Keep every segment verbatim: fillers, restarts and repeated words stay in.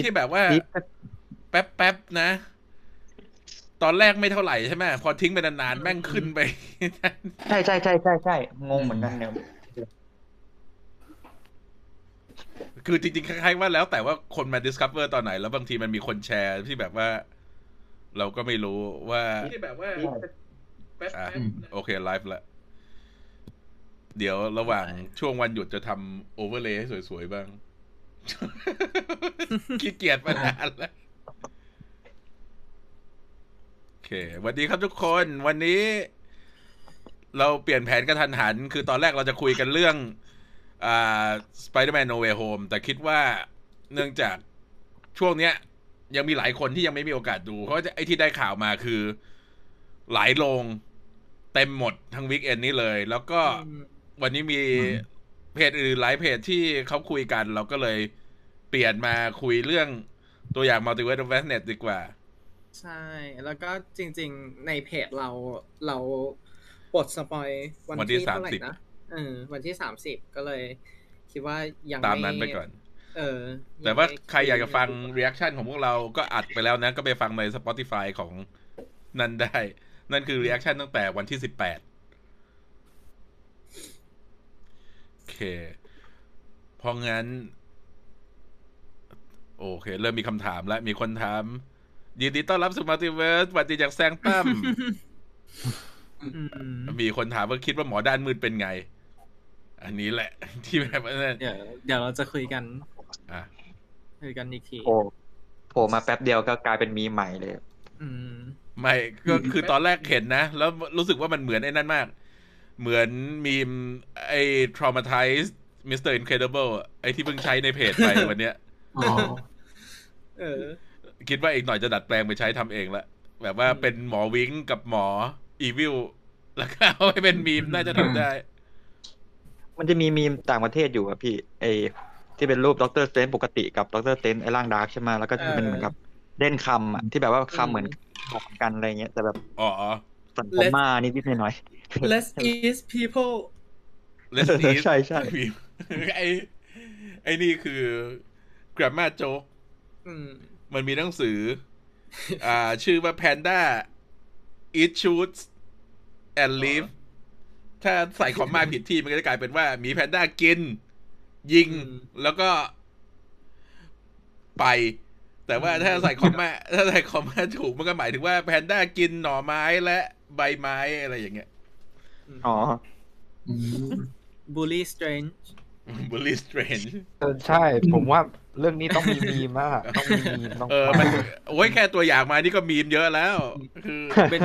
ที่แบบว่าแป๊บแป๊บนะตอนแรกไม่เท่าไหร่ใช่ไหมพอทิ้งไปนานๆแม่งขึ้นไปใช่ใช่ใช่ใช่ใช่งงเหมือนกันเนี่ยคือจริงๆคล้ายๆว่าแล้วแต่ว่าคนมา discover ตอนไหนแล้วบางทีมันมีคนแชร์ที่แบบว่าเราก็ไม่รู้ว่าที่แบบว่าแป๊บๆโอเคไลฟ์ละเดี๋ยวระหว่างช่วงวันหยุดจะทำโอเวอร์เลย์ให้สวยๆบ้างขี้เกียจมานานแล้วโอเคสวัสดีครับทุกคนวันนี้เราเปลี่ยนแผนกระทันหันคือตอนแรกเราจะคุยกันเรื่องอ่า Spider-Man No Way Home แต่คิดว่าเนื่องจากช่วงเนี้ยยังมีหลายคนที่ยังไม่มีโอกาสดูเพราะไอ้ที่ได้ข่าวมาคือหลายโรงเต็มหมดทั้งวีคเอนด์นี้เลยแล้วก็วันนี้มีเพจอื่นหลายเพจที่เขาคุยกันเราก็เลยเปลี่ยนมาคุยเรื่องตัวอย่าง Multiverse of Madness ดีกว่าใช่แล้วก็จริงๆในเพจเราเราปลดสปอยวันที่เท่าไหร่นะเออวันที่สามสิบก็เลยคิดว่ายังตามนั้นไปก่อนเออแต่ว่าใครอยากจะฟังรีแอคชั่นของพวกเราก็อัดไปแล้วนะก็ไปฟังใน Spotify ของนั่นได้นั่นคือรีแอคชั่นตั้งแต่วันที่สิบแปดโอเคพองั้นโอเคเริ่มมีคำถามแล้วมีคนถามยินดีต้อนรับสู่มัลติเวิร์สสวัสดีจากแซงตั้มมีคนถามว่าคิดว่าหมอด้านมืดเป็นไงอันนี้แหละที่แบบนั้นเดี๋ยวเดี๋ยวเราจะคุยกันอ่ะคุยกันอีกทีโอ้โผล่มาแป๊บเดียวก็กลายเป็นมีใหม่เลยอืมไม่ก็คือตอนแรกเห็นนะแล้วรู้สึกว่ามันเหมือนไอ้นั่นมากเหมือนมีมไอ้ traumatized Mister Incredible ไอ้ที่เพิ่งใช้ในเพจไปวันเนี้ยอ๋อเออคิดว่าอีกหน่อยจะดัดแปลงไปใช้ทำเองละแบบว่าเป็นหมอวิ้งกับหมออีวิลแล้วก็เอาไปเป็นมีมน่าจะทำได้มันจะมีมีมต่างประเทศอยู่อะพี่ไอที่เป็นรูปด็อกเตอร์สเตนปกติกับด็อกเตอร์สเตนไอร่างดาร์กใช่ไหมแล้วก็เป็นเหมือนกับเล่นคำอะที่แบบว่าคำเหมือนบอกกันอะไรเงี้ยแต่แบบอ๋อสันคมานิดนิดหน่อยหน่อย less is people less is ใช่ใช่ไอไอนี่คือ grammar joke มันมีหนังสืออ่าชื่อว่า panda eat shoots and leaveถ้าใส่คอมมาผิดที่มันก็จะกลายเป็นว่ามีแพนด้ากินยิงแล้วก็ไปแต่ว่าถ้าใส่คอมมาถ้าใส่คอมมาถูกมันก็หมายถึงว่าแพนด้ากินหน่อไม้และใบไม้อะไรอย่างเงี้ยอ๋อ Bully Strange Bully Strange ใช่ผมว่าเรื่องนี้ต้องมีมีมากต้องมีมีต้องเออมันโอ้ยแค่ตัวอย่างมานี่ก็มีมเยอะแล้วคือเป็น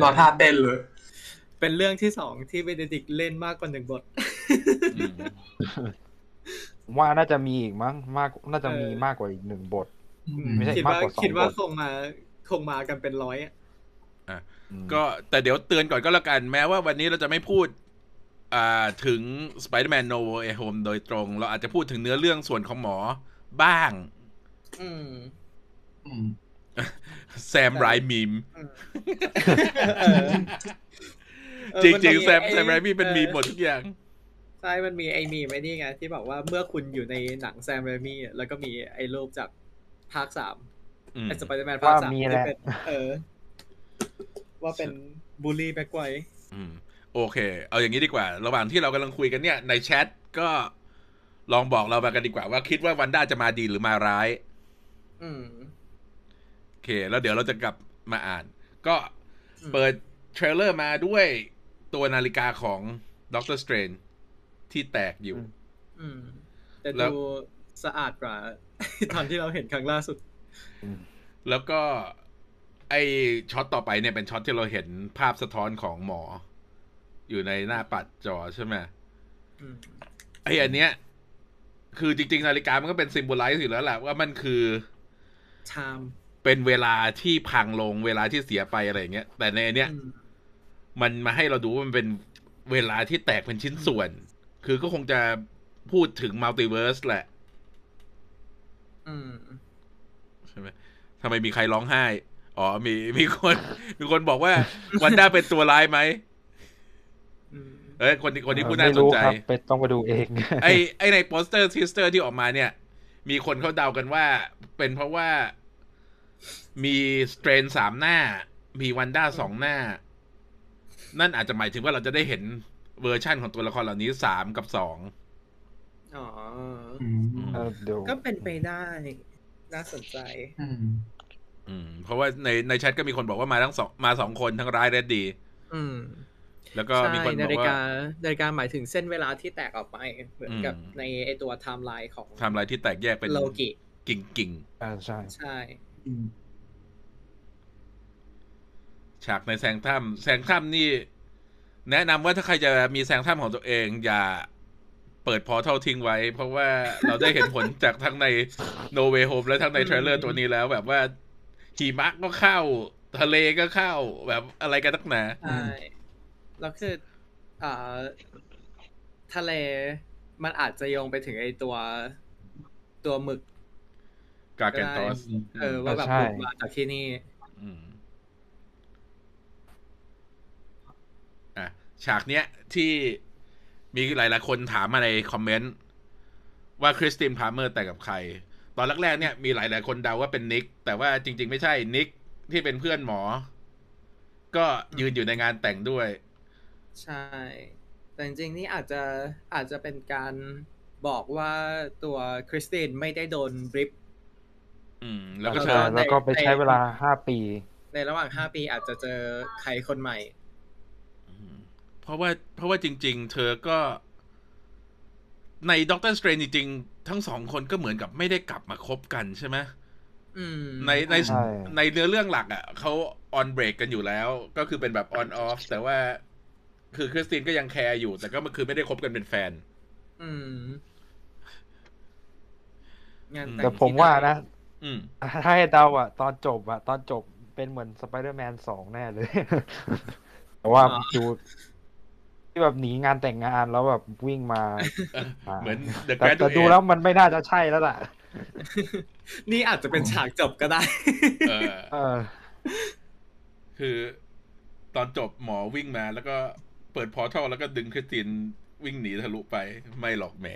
หล่อท่าเต้นเลยเป็นเรื่องที่สองที่เบเนดิกต์เล่นมากกว่าหนึ่งบทว่าน่าจะมีอีกมั้งมากน่าจะมีมากกว่าอีกหนึ่งบทไม่ใช่มากกว่าสองบทคิดว่าคงมาคงมากันเป็นร้อยอ่ะก็แต่เดี๋ยวเตือนก่อนก็แล้วกันแม้ว่าวันนี้เราจะไม่พูดอ่าถึง Spider-Man No Way Home โดยตรงเราอาจจะพูดถึงเนื้อเรื่องส่วนของหมอบ้างอืมอืมแซมไรมีมจริงๆแซมแซมไรมี่เป็นมีหมดทุกอย่างใช่มันมีไอ้มีไอ้นี่ไงที่บอกว่าเมื่อคุณอยู่ในหนังแซมไรมี่แล้วก็มีไอ้รูปจากภาคสามไอ้สไปเดอร์แมนภาคสามที่เป็นเออว่าเป็นบูลลี่แบ็คไวท์โอเคเอาอย่างนี้ดีกว่าระหว่างที่เรากำลังคุยกันเนี่ยในแชทก็ลองบอกเรามากันดีกว่าว่าคิดว่าวันด้าจะมาดีหรือมาร้ายอืมโอเคแล้วเดี๋ยวเราจะกลับมาอ่านก็เปิดเทรลเลอร์มาด้วยตัวนาฬิกาของ Doctor Strange ที่แตกอยู่แต่ดูสะอาดกว่าตอนที่เราเห็นครั้งล่าสุดแล้วก็ไอช็อตต่อไปเนี่ยเป็นช็อตที่เราเห็นภาพสะท้อนของหมออยู่ในหน้าปัดจอใช่ไหมไออันเนี้ยคือจริงๆนาฬิกามันก็เป็นซิมโบไลซ์อยู่แล้วแหละว่ามันคือ time เป็นเวลาที่พังลงเวลาที่เสียไปอะไรอย่างเงี้ยแต่ในเนี้ยมันมาให้เราดูว่ามันเป็นเวลาที่แตกเป็นชิ้นส่วนคือก็คงจะพูดถึงมัลติเวิร์สแหละใช่ไหมทำไมมีใครร้องไห้อ๋อมีมีคนมีคนบอกว่าวันด้าเป็นตัวร้ายไหมเอ้ยคนคนนี้พูดน่าสนใจต้องไปดูเองไอ้ไอ้ในโปสเตอร์ทีเซอร์ที่ออกมาเนี่ย มีคนเขาเดากันว่าเป็นเพราะว่ามีสเตรนสามหน้ามีวันด้าสองหน้านั่นอาจจะหมายถึงว่าเราจะได้เห็นเวอร์ชั่นของตัวละครเหล่านี้สามกับสองอ๋อก็เป็นไปได้น่าสนใจอืมเพราะว่าในในแชทก็มีคนบอกว่ามาทั้งสองมาสองคนทั้งร้ายและดีอืมแล้วก็มีคนบอกว่านาฬิกานาฬิกาหมายถึงเส้นเวลาที่แตกออกไปเหมือนกับในไอตัวไทม์ไลน์ของไทม์ไลน์ที่แตกแยกเป็นโลกิกิ่งกิ่งอ่าใช่ใช่ฉากในแสงถ้ำแสงถ้ำนี่แนะนำว่าถ้าใครจะมีแสงถ้ำของตัวเองอย่าเปิดพอร์ทัลทิ้งไว้เพราะว่าเราได้เห็นผลจากทั้งใน No Way Home และทั้งในเทรลเลอร์ตัวนี้แล้วแบบว่าหิมะก็เข้าทะเลก็เข้าแบบอะไรกันนักหนาใช่แล้วคืออ่าทะเลมันอาจจะโยงไปถึงไอ้ตัวตัวหมึกกาแกนตอสเออว่าแบบหมึกมาจากที่นี่อ่ะฉากเนี้ยที่มีหลายๆคนถามมาในคอมเมนต์ว่าคริสตินพาร์เมอร์แต่งกับใครตอนแรกๆเนี่ยมีหลายๆคนเดาว่าเป็นนิกแต่ว่าจริงๆไม่ใช่นิกที่เป็นเพื่อนหมอก็ยืนอยู่ในงานแต่งด้วยใช่แต่จริงๆนี่อาจจะอาจจะเป็นการบอกว่าตัวคริสตินไม่ได้โดนบลิปอืมแล้วก็แล้วก็ไปใช้เวลาห้าปีในระหว่างห้าปีอาจจะเจอใครคนใหม่เพราะว่าเพราะว่าจริงๆเธอก็ใน Doctor Strange จริงๆทั้งสองคนก็เหมือนกับไม่ได้กลับมาคบกันใช่ไหมในในในเนื้อเรื่องหลักอ่ะเขาออนเบรกกันอยู่แล้วก็คือเป็นแบบออนออฟแต่ว่าคือคริสตินก็ยังแคร์อยู่แต่ก็มันคือไม่ได้คบกันเป็นแฟนแต่ผมว่านะถ้าให้เดาอ่ะตอนจบอ่ะตอนจบเป็นเหมือนสไปเดอร์แมนสองแน่เลยแต่ว่าดูที่แบบหนีงานแต่งงานแล้วแบบวิ่งมาเหมือนแต่ดูแล้วมันไม่น่าจะใช่แล้วล่ะนี่อาจจะเป็นฉากจบก็ได้คือตอนจบหมอวิ่งมาแล้วก็เปิดพอร์ทัลแล้วก็ดึงคริสตินวิ่งหนีทะลุไปไม่หรอกแหม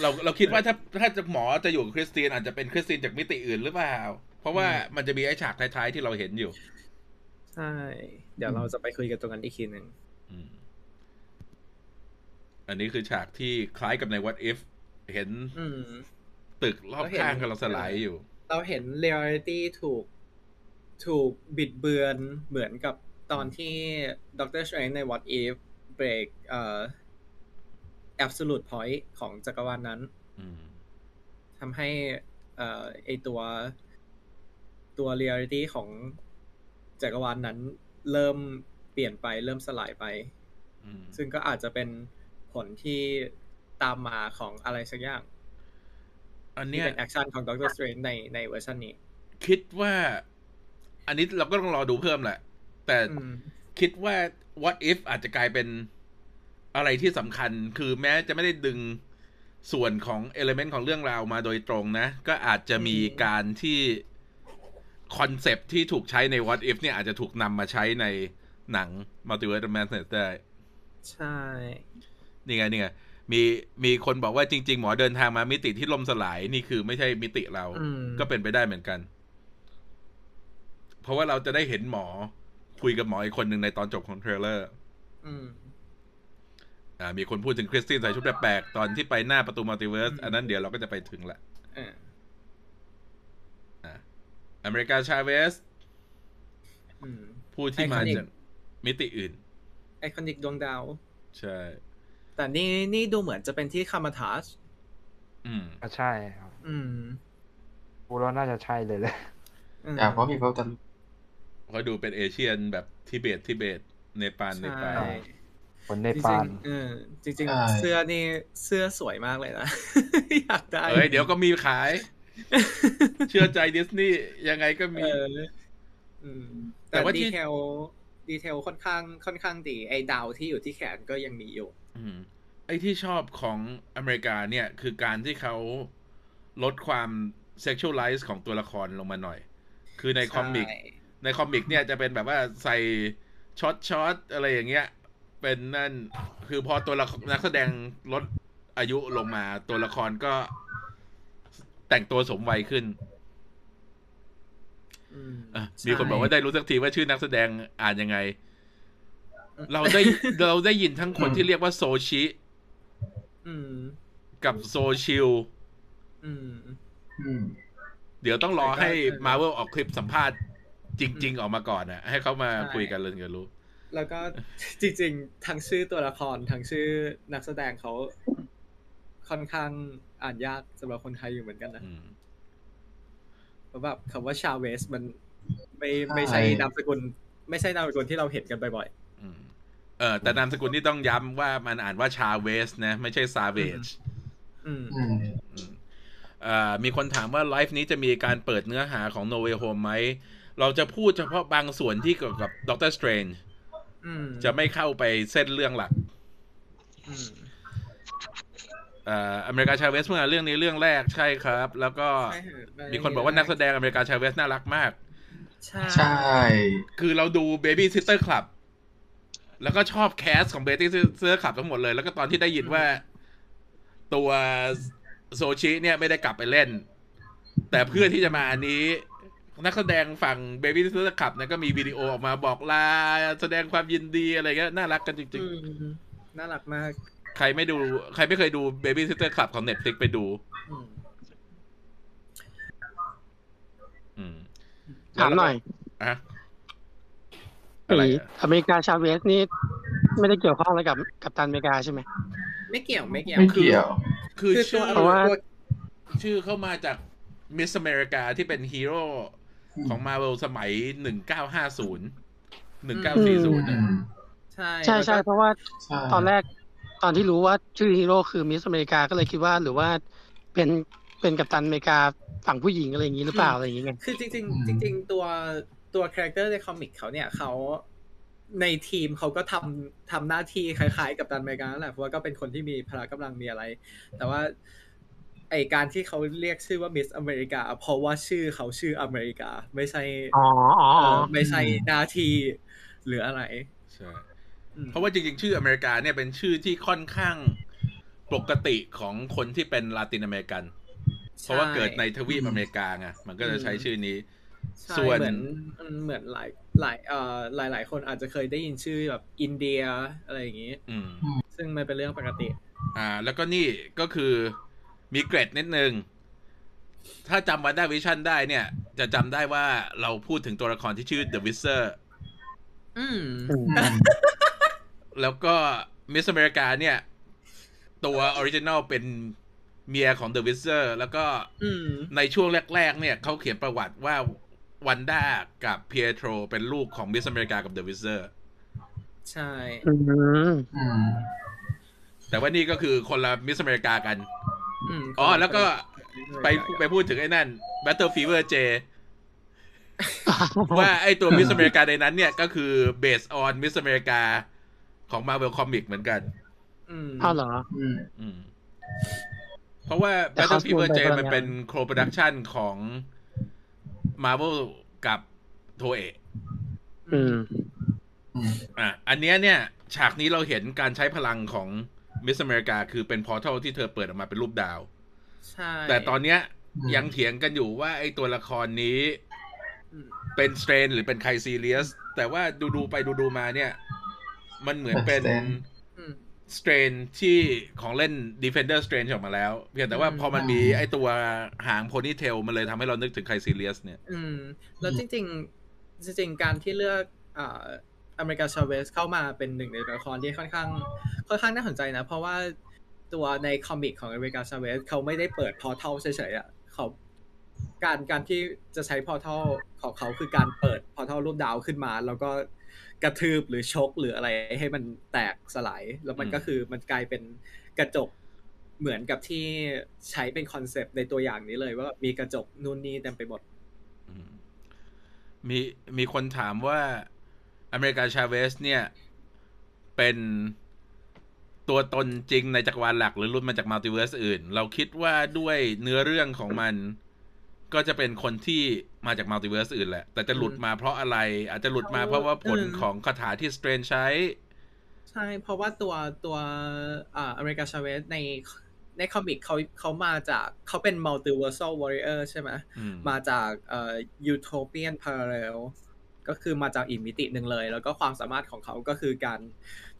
เราเราคิดว่าถ้าถ้าจะหมอจะอยู่กับคริสตินอาจจะเป็นคริสตินจากมิติอื่นหรือเปล่าเพราะว่ามันจะมีไอ้ฉากท้ายๆที่เราเห็นอยู่ใช่เดี๋ยวเราจะไปคุยกันตรงนั้นอีกทีหนึ่งอันนี้คือฉากที่คล้ายกับใน What If เห็นตึกรอบข้างกำลังสลายอยู่เราเห็นเรียลลิตี้ถูกถูกบิดเบือนเหมือนกับตอนที่ Doctor Strange ใน What If เบรกเอ่อ Absolute Point ของจักรวาล นั้นทำให้เอ่อไอตัวตัวเรียลลิตี้ของจักรวาล นั้นเริ่มเปลี่ยนไปเริ่มสลายไปซึ่งก็อาจจะเป็นผลที่ตามมาของอะไรสักอย่างอันนี้เป็นแอคชั่นของ Doctor Strange ในในเวอร์ชันนี้คิดว่าอันนี้เราก็ต้องรอดูเพิ่มแหละแต่คิดว่า What If อาจจะกลายเป็นอะไรที่สำคัญคือแม้จะไม่ได้ดึงส่วนของ element ของเรื่องราวมาโดยตรงนะก็อาจจะมีการที่คอนเซปต์ที่ถูกใช้ใน What If เนี่ยอาจจะถูกนำมาใช้ในหนัง Multiverse of Madness ได้ใช่นี่ไงนี่ไงมีมีคนบอกว่าจริงๆหมอเดินทางมามิติที่ล่มสลายนี่คือไม่ใช่มิติเราก็เป็นไปได้เหมือนกันเพราะว่าเราจะได้เห็นหมอคุยกับหมออีกคนหนึ่งในตอนจบของเทรลเลอร์อ่ามีคนพูดถึงคริสตินใส่ชุดแปลกๆตอนที่ไปหน้าประตูมัลติเวิร์สอันนั้นเดี๋ยวเราก็จะไปถึงละอ่าอเมริกาชาเวสผู้ที่มาจากมิติอื่นไอคอนิกดวงดาวใช่แต่นี่นี่ดูเหมือนจะเป็นที่คามาทัสอืมก็ใช่ครับอืมกูว่าน่าจะใช่เลยแหละอ่าเพราะมีเขาจะเขาดูเป็นเอเชียนแบบทิเบตทิเบตเนปาลเนปาลคนเนปาลเออจริงๆเสื้อนี่เสื้อสวยมากเลยนะอยากได้เฮ้ยเดี๋ยวก็มีขายเชื่อใจดิสนีย์ยังไงก็มีอืมแต่ว่าดีเทลดีเทลค่อนข้างค่อนข้างดีไอ้ดาวที่อยู่ที่แขนก็ยังมีอยู่ไอ้ที่ชอบของอเมริกาเนี่ยคือการที่เขาลดความเซ็กชวลไลซ์ของตัวละครลงมาหน่อยคือในคอมิกในคอมิกเนี่ยจะเป็นแบบว่าใส่ช็อตช็อตอะไรอย่างเงี้ยเป็นนั่นคือพอตัวละครนักแสดงลดอายุลงมาตัวละครก็ แต่งตัวสมวัยขึ้นมีคนบอกว่าได้รู้สักทีว่าชื่อนักแสดงอ่านยังไงเราได้เราได้ยินทั้งคนที่เรียกว่าโซชิกับโซชิลเดี๋ยวต้องรอให้ Marvel ออกคลิปสัมภาษณ์จริงๆออกมาก่อนนะให้เขามาคุยกันเรื่องกันรู้แล้วก็จริงๆทั้งชื่อตัวละครทั้งชื่อนักแสดงเขาค่อนข้างอ่านยากสำหรับคนไทยอยู่เหมือนกันนะเพราะแบบคำว่าชาเวสมันไม่ไม่ใช่นามสกุลไม่ใช่นามสกุลที่เราเห็นกันบ่อยๆเออแต่นามสกุลที่ต้องย้ำว่ามันอ่านว่าชาเวสนะไม่ใช่ซาเวจมีคนถามว่าไลฟ์นี้จะมีการเปิดเนื้อหาของ No Way Home ไหมเราจะพูดเฉพาะบางส่วนที่เกี่ยวกับ Doctor Strange จะไม่เข้าไปเส้นเรื่องหลักอเมริกาชาเวสเมื่อเรื่องนี้เรื่องแรกใช่ครับแล้วก็มีคนบอกว่านักแสดงอเมริกาชาเวสน่ารักมากใช่คือเราดู Baby Sister Club แล้วก็ชอบแคสของ Baby Sister Club ทั้งหมดเลยแล้วก็ตอนที่ได้ยินว่าตัวโซชิเนี่ยไม่ได้กลับไปเล่นแต่เพื่อที่จะมาอันนี้นักแสดงฝั่ง Baby Sister Club นะก็มีวิดีโอออกมาบอกลาแสดงความยินดีอะไรเงี้ยน่ารักกันจริงๆน่ารักมากใครไม่ดูใครไม่เคยดู Baby Sister Club ของ Netflix ไปดูถามหน่อยอะอะไรอเมริกาชาเวสนี่ไม่ได้เกี่ยวข้องอะไรกับกัปตันอเมริกาใช่ไหมไม่เกี่ยวไม่เกี่ยวไม่เกี่ยวคือชื่อเพราะว่าชื่อเข้ามาจาก Miss America ที่เป็นฮีโร่ของ Marvel สมัยหนึ่งเก้าห้าศูนย์ หนึ่งเก้าสี่ศูนย์ใช่ใช่ใช่เพราะว่าตอนแรกตอนที่รู้ว่าชื่อฮีโร่คือมิสอเมริกาก็เลยคิดว่าหรือว่าเป็นเป็นกัปตันอเมริกาฝั่งผู้หญิงอะไรอย่างนี้หรือเปล่าอะไรอย่างนี้ไงคือจริงจริงจริงตัวตัวคาแรคเตอร์ในคอมิกเขาเนี่ยเขาในทีมเขาก็ทำทำหน้าที่คล้ายๆกัปตันอเมริกาแหละเพราะว่าก็เป็นคนที่มีพละกำลังมีอะไรแต่ว่าไอการที่เขาเรียกชื่อว่ามิสอเมริกาเพราะว่าชื่อเขาชื่ออเมริกาไม่ใช่อ๋อไม่ใช่หน้าที่หรืออะไรใช่เพราะว่าจริงๆชื่ออเมริกาเนี่ยเป็นชื่อที่ค่อนข้างปกติของคนที่เป็นลาตินอเมริกันเพราะว่าเกิดในทวีปอเมริกาไงมันก็จะใช้ชื่อนี้ส่วนเหมือนเหมือนหลายหลายเอ่อหลายๆคนอาจจะเคยได้ยินชื่อแบบอินเดียอะไรอย่างนี้ซึ่งมันเป็นเรื่องปกติอ่าแล้วก็นี่ก็คือมีเกรดนิดนึงถ้าจำวันด้าวิชั่นได้เนี่ยจะจำได้ว่าเราพูดถึงตัวละครที่ชื่อเดอะวิสเซอร์อืมแล้วก็มิสอเมริกาเนี่ยตัวออริจินัลเป็นเมียของเดอะวิสเซอร์แล้วก็ในช่วงแรกๆเนี่ยเขาเขียนประวัติว่าวันด้ากับเปียโตรเป็นลูกของมิสอเมริกากับเดอะวิสเซอร์ใช่แต่ว่านี่ก็คือคนละมิสอเมริกากันอ๋อแล้วก็ไปไปพูดถึงไอ้นั่น Battle Fever J ว่าไอ้ตัวมิสอเมริกาในนั้นเนี่ยก็คือ based on มิสอเมริกาของ Marvel Comics เหมือนกันอืมอ้าวเหรออืมอืมเพราะว่า Battle Fever J มันเป็น co-production ของ Marvel กับ Toei อืมอ่ะอันเนี้ยเนี่ยฉากนี้เราเห็นการใช้พลังของ Miss America คือเป็น Portal ที่เธอเปิดออกมาเป็นรูปดาวใช่แต่ตอนเนี้ยยังเถียงกันอยู่ว่าไอ้ตัวละครนี้เป็น Strange หรือเป็น Kai Sirius แต่ว่าดูๆไปดูๆมาเนี่ยมันเหมือนเป็นสเตรนที่ของเล่น Defender Strange ออกมาแล้วเพียงแต่ว่าพอมันมีไอตัวหางโพนี่เทลมันเลยทำให้เรานึกถึงไคซีเรียสเนี่ยอืมแล้วจริงๆจริงๆการที่เลือกอ่าอเมริกาชาเวสเข้ามาเป็นหนึ่งในตัวละครที่ค่อนข้างค่อนข้างน่าสนใจนะเพราะว่าตัวในคอมิกของอเมริกาชาเวสเขาไม่ได้เปิดพอร์ทัลเฉยๆอ่ะเขาการการที่จะใช้พอร์ทัลของเขาคือการเปิดพอร์ทัลรูปดาวขึ้นมาแล้วก็กระทืบหรือชกหรืออะไรให้มันแตกสลายแล้วมันก็คือมันกลายเป็นกระจกเหมือนกับที่ใช้เป็นคอนเซปต์ในตัวอย่างนี้เลยว่ามีกระจกนู่นนี่เต็มไปหมดมีมีคนถามว่าอเมริกาชาเวสเนี่ยเป็นตัวตนจริงในจักรวาลหลักหรือรุ่นมาจากมัลติเวิร์สอื่นเราคิดว่าด้วยเนื้อเรื่องของมันก็จะเป็นคนที่มาจากมัลติเวิร์สอื่นแหละแต่จะหลุดมาเพราะอะไรอาจจะหลุดมาเพราะว่าผลของคาถาที่สเตรนจ์ใช้ใช่เพราะว่าตัวตัวอ่าอเมริกาชาเวสใน ในคอมิกเขาเขามาจากเขาเป็น multiversal warrior ใช่ไหมมาจากเอ่อ utopian parallel ก็คือมาจากอีกมิติหนึ่งเลยแล้วก็ความสามารถของเขาก็คือการ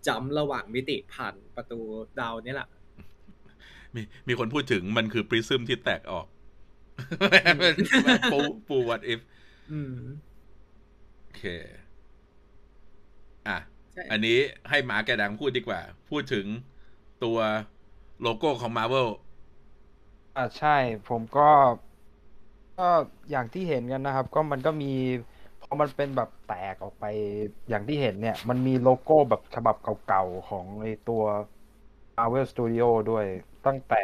จัมป์ระหว่างมิติผ่านประตูดาวนี่แหละมีมีคนพูดถึงมันคือ prism ที่แตกออกปูปู what if โอเคอ่ะอันนี้ให้หมาแกดังพูดดีกว่าพูดถึงตัวโลโก้ของ Marvel อ่ะใช่ผมก็ก็อย่างที่เห็นกันนะครับก็มันก็มีพอมันเป็นแบบแตกออกไปอย่างที่เห็นเนี่ยมันมีโลโก้แบบฉบับเก่าๆของไอ้ตัว Marvel Studio ด้วยตั้งแต่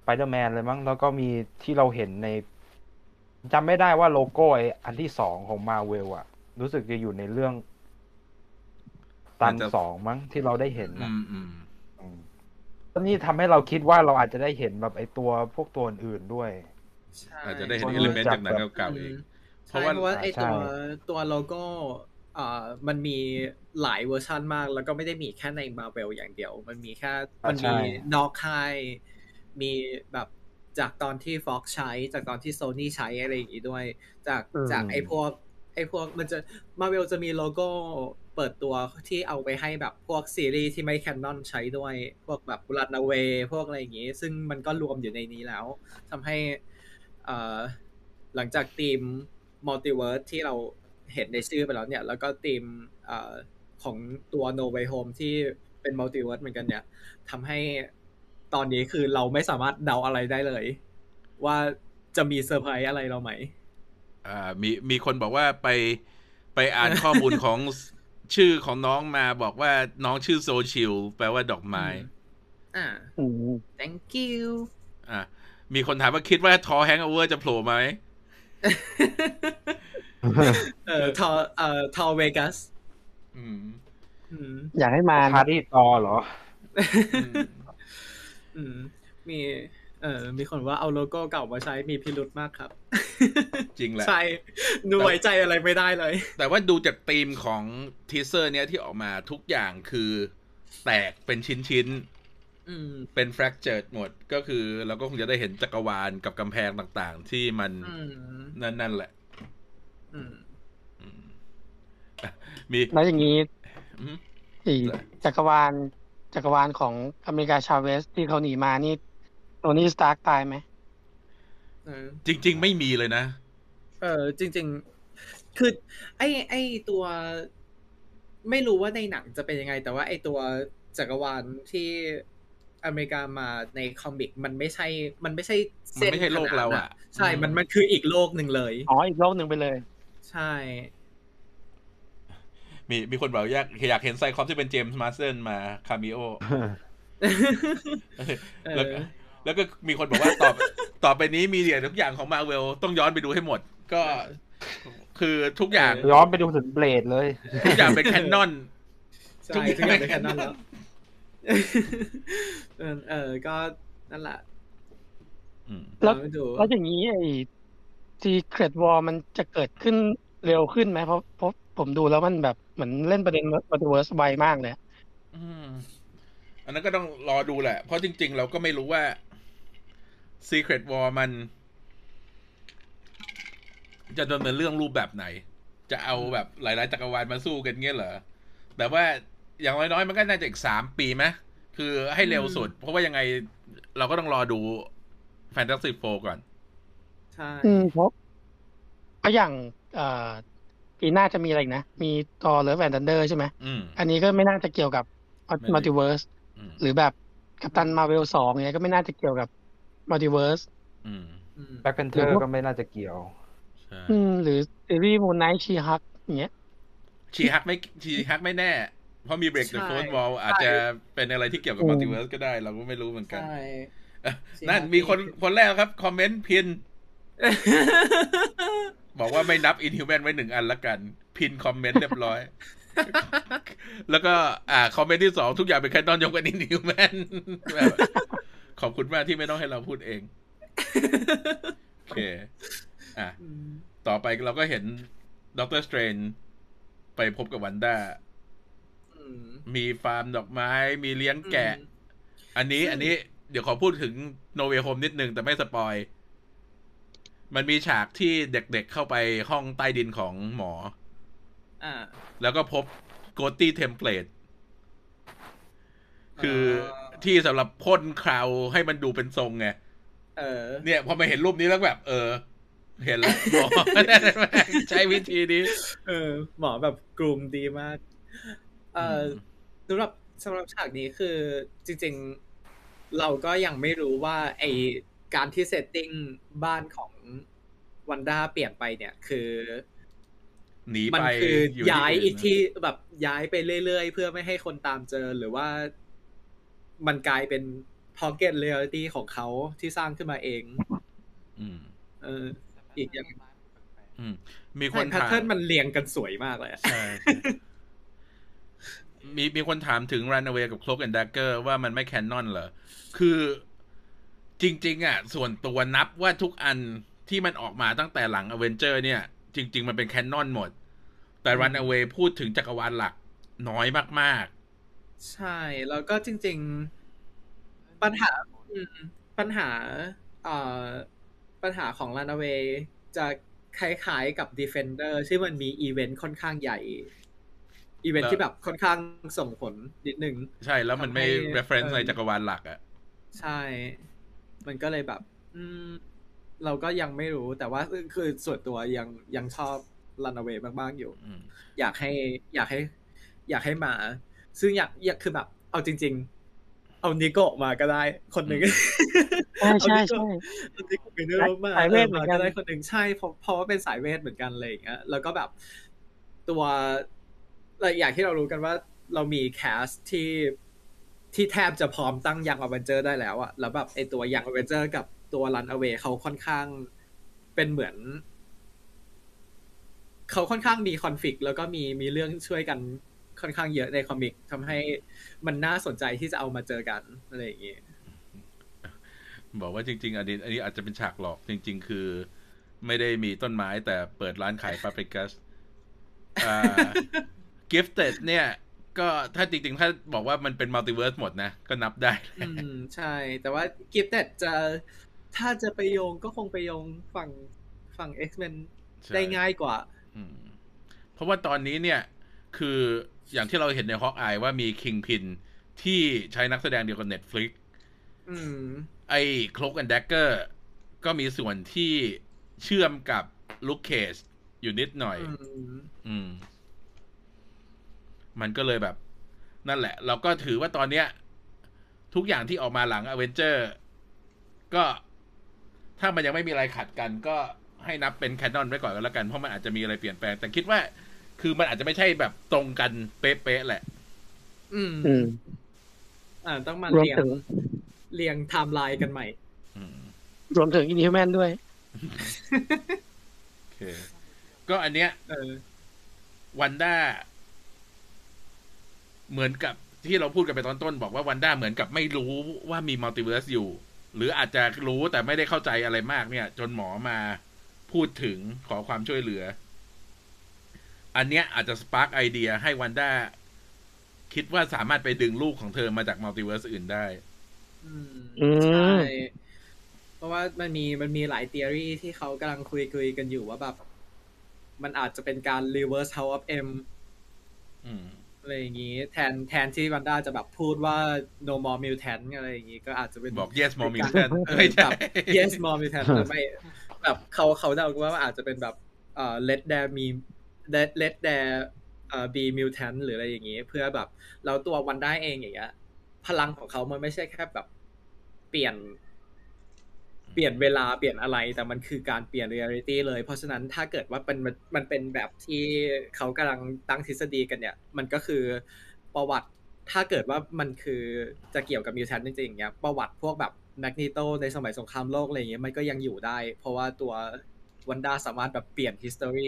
Spider-Man เลยมั้งแล้วก็มีที่เราเห็นในจำไม่ได้ว่าโลโก้ไอ้อันที่สองของ Marvel อ่ะรู้สึกจะอยู่ในเรื่องตอนสองมั้งที่เราได้เห็นนะตอนนี้ทำให้เราคิดว่าเราอาจจะได้เห็นแบบไอ้ตัวพวกตัวอื่นด้วยอาจจะได้เห็น element จากหนังเก่าๆอีกเพราะว่าไอ้ตัวตัวโลโก้อ่ามันมีหลายเวอร์ชันมากแล้วก็ไม่ได้มีแค่ใน Marvel อย่างเดียวมันมีแค่มันมีนอกค่ายมีแบบจากตอนที่ Fox ใช้จากตอนที่ Sony ใช้อะไรอย่างงี้ด้วยจากจากไอ้พวกไอ้พวกมันจะ Marvel จะมีโลโก้เปิดตัวที่เอาไปให้แบบพวกซีรีส์ที่ไม่แคนนอนใช้ด้วยพวกแบบบูรันเวย์พวกอะไรอย่างงี้ซึ่งมันก็รวมอยู่ในนี้แล้วทำให้หลังจากทีมมัลติเวิร์สที่เราเห็นในชื่อไปแล้วเนี่ยแล้วก็ทีมของตัว No Way Home ที่เป็นมัลติเวิร์สเหมือนกันเนี่ยทำให้ตอนนี้คือเราไม่สามารถเดาอะไรได้เลยว่าจะมีเซอร์ไพรส์อะไรเราไหมอ่ามีมีคนบอกว่าไปไปอ่านข้อมูลของ ชื่อของน้องมาบอกว่าน้องชื่อโซชิลแปลว่าดอกไม้อ่า thank you อ่ามีคนถามว่าคิดว่าทอแฮงเอาเวอร์จะโผล่ไหมเออทอเอ่อทอเวกัสอืมอยากให้มาพารีตอเหรออืมมีเออมีคนว่าเอาโลโก้เก่ามาใช้มีพิรุธมากครับจริงแหละใช่ดูไว้ใจอะไรไม่ได้เลยแต่ว่าดูจากธีมของทีเซอร์เนี้ยที่ออกมาทุกอย่างคือแตกเป็นชิ้นๆเป็น fractured หมดก็คือเราก็คงจะได้เห็นจักรวาลกับกำแพงต่างๆที่มันนั่นๆแหละมีแล้วอย่างนี้อีกจักรวาลจักรวาลของอเมริกาชาเวสที่เขาหนีมานี่โทนี่สตาร์กตายไหมจริงๆไม่มีเลยนะเออจริงๆคือไอ้ไอ้ตัวไม่รู้ว่าในหนังจะเป็นยังไงแต่ว่าไอ้ตัวจักรวาลที่อเมริกามาในคอมิกมันไม่ใช่มันไม่ใช่เส้นไม่ใช่โลกเราอ่ะใช่มันมันคืออีกโลกหนึ่งเลยอ๋ออีกโลกหนึ่งไปเลยใช่มีมีคนบอกอยากอยากเห็นไซคลอปที่เป็นเจมส์มาร์เซนมาคาเมโอแล้วก็มีคนบอกว่าต่อต่อไปนี้มีเดียทุกอย่างของ Marvel ต้องย้อนไปดูให้หมดก็คือทุกอย่างย้อนไปดูถึงเบลดเลยทุกอย่างเป็นแคนนอนทุกอย่างเป็นแคนนอนแล้วเออก็นั่นแหละแล้วแล้วอย่างนี้ไอ้ Secret War มันจะเกิดขึ้นเร็วขึ้นไหมเพราะเพราะผมดูแล้วมันแบบเหมือนเล่นประเด็น Multiverse ไวมากเลยอันนั้นก็ต้องรอดูแหละเพราะจริงๆเราก็ไม่รู้ว่า Secret War มันจะดำเนินเรื่องรูปแบบไหนจะเอาแบบหลายๆจักรวาลมาสู้กันเงี้ยเหรอแต่ว่าอย่างน้อยๆมันก็น่าจะอีกสามปีไหมคือให้เร็วสุดเพราะว่ายังไงเราก็ต้องรอดู Fantastic Four ก่อนใช่เพราะก็อย่างปีหน้าจะมีอะไรนะมีThor Love and Thunderใช่ไหมอันนี้ก็ไม่น่าจะเกี่ยวกับมัลติเวิร์สหรือแบบกัปตันมาร์เวลสองเนี่ยก็ไม่น่าจะเกี่ยวกับมัลติเวิร์สแบล็คแพนเธอร์ก็ไม่น่าจะเกี่ยวหรือซีรีส์มูนไนท์ชีฮักอย่างเงี้ยชีฮักไม่ชีฮักไม่แน่เพราะมีเบรกเดอะโฟร์ธวอลอาจจะเป็นอะไรที่เกี่ยวกับมัลติเวิร์สก็ได้เราก็ไม่รู้เหมือนกันนั่นมีคนคนแรกครับคอมเมนต์พินบอกว่าไม่นับอินฮิวแมนไว้หนึ่งอันละกันพินคอมเมนต์เรียบร้อยแล้วก็อ่าคอมเมนต์ที่สองทุกอย่างเป็นแค่นอนยกกันอินฮิวแมนขอบคุณมากที่ไม่ต้องให้เราพูดเองโอเคอ่ะต่อไปเราก็เห็นด็อกเตอร์สเตรนจ์ไปพบกับวันด้ามีฟาร์มดอกไม้มีเลี้ยงแกะอันนี้อันนี้ เดี๋ยวขอพูดถึงโนเวย์โฮมนิดนึงแต่ไม่สปอยมันมีฉากที่เด็กๆ เ, เข้าไปห้องใต้ดินของหมออ่าแล้วก็พบโกตี้เทมเพลตคือที่สำหรับพ่นคราวให้มันดูเป็นทรงไงเออเนี่ยพอมาเห็นรูปนี้แล้วแบบเออเห็นแล้วหมอใช้วิธีนี้เออหมอแบบกลุ่มดีมากเอ่อสำหรับสำหรับฉากนี้คือจริงๆเราก็ยังไม่รู้ว่าไอการที่เซตติ้งบ้านของวันด้าเปลี่ยนไปเนี่ยคือหนีไปย้ายอีกที่แบบย้ายไปเรื่อยๆเพื่อไม่ให้คนตามเจอหรือว่ามันกลายเป็นพ็อกเก็ตเรียลิตี้ของเขาที่สร้างขึ้นมาเองอืมเอออีกอย่างอืมมีคนถามแพทเทิร์นมันเรียงกันสวยมากเลยใช่ มีมีคนถามถึง Runaway กับ Cloak and Dagger ว่ามันไม่แคนนอนเหรอคือจริงๆอ่ะส่วนตัวนับว่าทุกอันที่มันออกมาตั้งแต่หลัง Avenger เนี่ยจริงๆมันเป็นแคนนอนหมดแต่ Runaway พูดถึงจักรวาลหลักน้อยมากๆใช่แล้วก็จริงๆปัญหาปัญหาเอ่อปัญหาของ Runaway จะคล้ายๆกับ Defender ที่มันมีอีเวนต์ค่อนข้างใหญ่อีเวนต์ที่แบบค่อนข้างส่งผลนิดนึงใช่แล้วมันไม่ reference ในจักรวาลหลักอ่ะใช่มันก็เลยแบบเราก็ยังไม่รู้แต่ว่าคือส่วนตัวยังยังชอบ Runaway มากๆอยู่อยากให้อยากให้อยากให้มาซึ่งอยากอยากคือแบบเอาจริงๆเอานิโกะมาก็ได้คนหนึ่งใช่ใช่ใช่เอานิโกะไปเรื่อยมาสายเวทมาก็ได้คนหนึ่งใช่เพราะเพราะว่าเป็นสายเวทเหมือนกันอะไรอย่างเงี้ยแล้วก็แบบตัวและอย่างที่เรารู้กันว่าเรามีแคสที่ที่แทบจะพร้อมตั้งยังอเวนเจอร์ได้แล้วอะแล้วแบบไอตัวยังอเวนเจอร์กับตัวรันอเวย์เขาค่อนข้างเป็นเหมือนเขาค่อนข้างมีคอนฟลิกต์แล้วก็มีมีเรื่องช่วยกันค่อนข้างเยอะในคอมิกทำให้มันน่าสนใจที่จะเอามาเจอกันอะไรอย่างเงี้ยบอกว่าจริงๆอันนี้อันนี้อาจจะเป็นฉากหลอกจริงๆคือไม่ได้มีต้นไม้แต่เปิดร้านขายปาปริกัสอ่า Gifted เนี่ยก็ถ้าจริงๆถ้าบอกว่ามันเป็นมัลติเวิร์สหมดนะก็นับได้อืมใช่แต่ว่า Gifted จะถ้าจะไปโยงก็คงไปโยงฝั่งฝั่ง X-Men ได้ง่ายกว่าอืมเพราะว่าตอนนี้เนี่ยคืออย่างที่เราเห็นใน Hawkeye ว่ามี Kingpin ที่ใช้นักแสดงเดียวกับ Netflix อืมไอ้ Cloak and Dagger ก็มีส่วนที่เชื่อมกับ Luke Cage อยู่นิดหน่อยอืมอืมมันก็เลยแบบนั่นแหละเราก็ถือว่าตอนเนี้ยทุกอย่างที่ออกมาหลัง Avenger ก็ถ้ามันยังไม่มีอะไรขัดกันก็ให้นับเป็นแคนนอนไว้ก่อนก็แล้วกันเพราะมันอาจจะมีอะไรเปลี่ยนแปลงแต่คิดว่าคือมันอาจจะไม่ใช่แบบตรงกันเป๊ะๆแหละอืมอ่าต้องมาเรียงเรียงไทม์ไลน์กันใหม่รวมถึง Inhuman ด้วยโอเคก็อันเนี้ยเออวันด้าเหมือนกับที่เราพูดกันไปตอนต้นบอกว่าวันด้าเหมือนกับไม่รู้ว่ามีมัลติเวิร์สอยู่หรืออาจจะรู้แต่ไม่ได้เข้าใจอะไรมากเนี่ยจนหมอมาพูดถึงขอความช่วยเหลืออันเนี้ยอาจจะสปาร์คไอเดียให้วันด้าคิดว่าสามารถไปดึงลูกของเธอมาจากมัลติเวิร์สอื่นได้ใช่เพราะว่ามันมีมันมีหลาย theory ที่เขากำลังคุยคุยกันอยู่ว่าแบบมันอาจจะเป็นการ reverse house of M อืมอะไรอย่างงี้แทนแทนที่วันด้าจะแบบพูดว่า no more mutant อะไรอย่างงี้ก็อาจจะเป็นบอก yes more mutant ไม่ใช่ yes more mutant ไม่แบบเขาเขาเดาว่าอาจจะเป็นแบบเอ่อ let there be let there be mutant หรืออะไรอย่างงี้เพื่อแบบแล้วตัววันด้าเองอย่างเงี้ยพลังของเขามันไม่ใช่แค่แบบเปลี่ยนเปลี่ยนเวลาเปลี่ยนอะไรแต่มันคือการเปลี่ยน reality เลยเพราะฉะนั้นถ้าเกิดว่าเป็นมันเป็นแบบที่เขากำลังตั้งทฤษฎีกันเนี่ยมันก็คือประวัติถ้าเกิดว่ามันคือจะเกี่ยวกับมิวแทนต์จริงๆอย่างเงี้ยประวัติพวกแบบแมกนีโตในสมัยสงครามโลกอะไรอย่างเงี้ยมันก็ยังอยู่ได้เพราะว่าตัววันด้าสามารถแบบเปลี่ยน history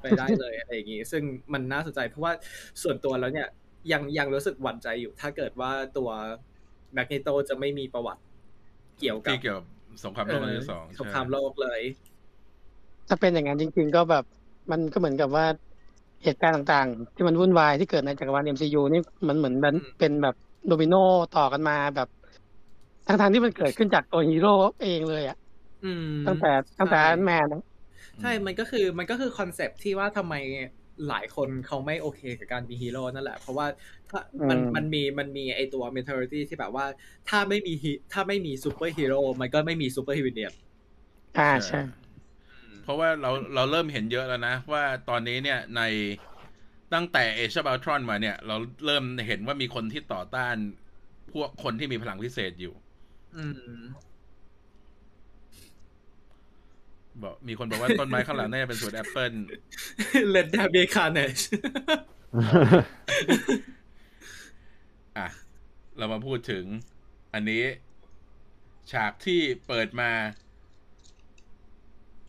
ไปได้เลยอะไรอย่างงี้ซึ่งมันน่าสนใจเพราะว่าส่วนตัวแล้วเนี่ยยังยังรู้สึกหวั่นใจอยู่ถ้าเกิดว่าตัวแมกนีโตจะไม่มีประวัติเกี่ยวกับสงครามโลกครั้งที่สองสงครามโลกเลยถ้าเป็นอย่างนั้นจริงๆก็แบบมันก็เหมือนกับว่าเหตุการณ์ต่างๆที่มันวุ่นวายที่เกิดในจักรวาล เอ็ม ซี ยู นี่มันเหมือนเป็นแบบโดมิโนต่อกันมาแบบ ทั้งๆที่มันเกิดขึ้นจากตัวฮีโร่เองเลยอ่ะตั้งแต่ตั้งแต่แมนใช่มันก็คือมันก็คือคอนเซปต์ที่ว่าทำไมหลายคนเขาไม่โอเคกับการมีฮีโร่นั่นแหละเพราะว่าถ้ามันมันมีมันมีไอตัว mentality ที่แบบว่าถ้าไม่มีถ้าไม่มีซูเปอร์ฮีโร่มันก็ไม่มีซูเปอร์ฮีโร่อ่าใช่เพราะว่าเราเราเริ่มเห็นเยอะแล้วนะว่าตอนนี้เนี่ยในตั้งแต่เอเชียบัลทรอนมาเนี่ยเราเริ่มเห็นว่ามีคนที่ต่อต้านพวกคนที่มีพลังพิเศษอยู่บอกมีคนบอกว่าต้นไม้ข้างหลังน่าจะเป็นสวนแอปเปิ้ล Let there be carnage อ่ะเรามาพูดถึงอันนี้ฉากที่เปิดมา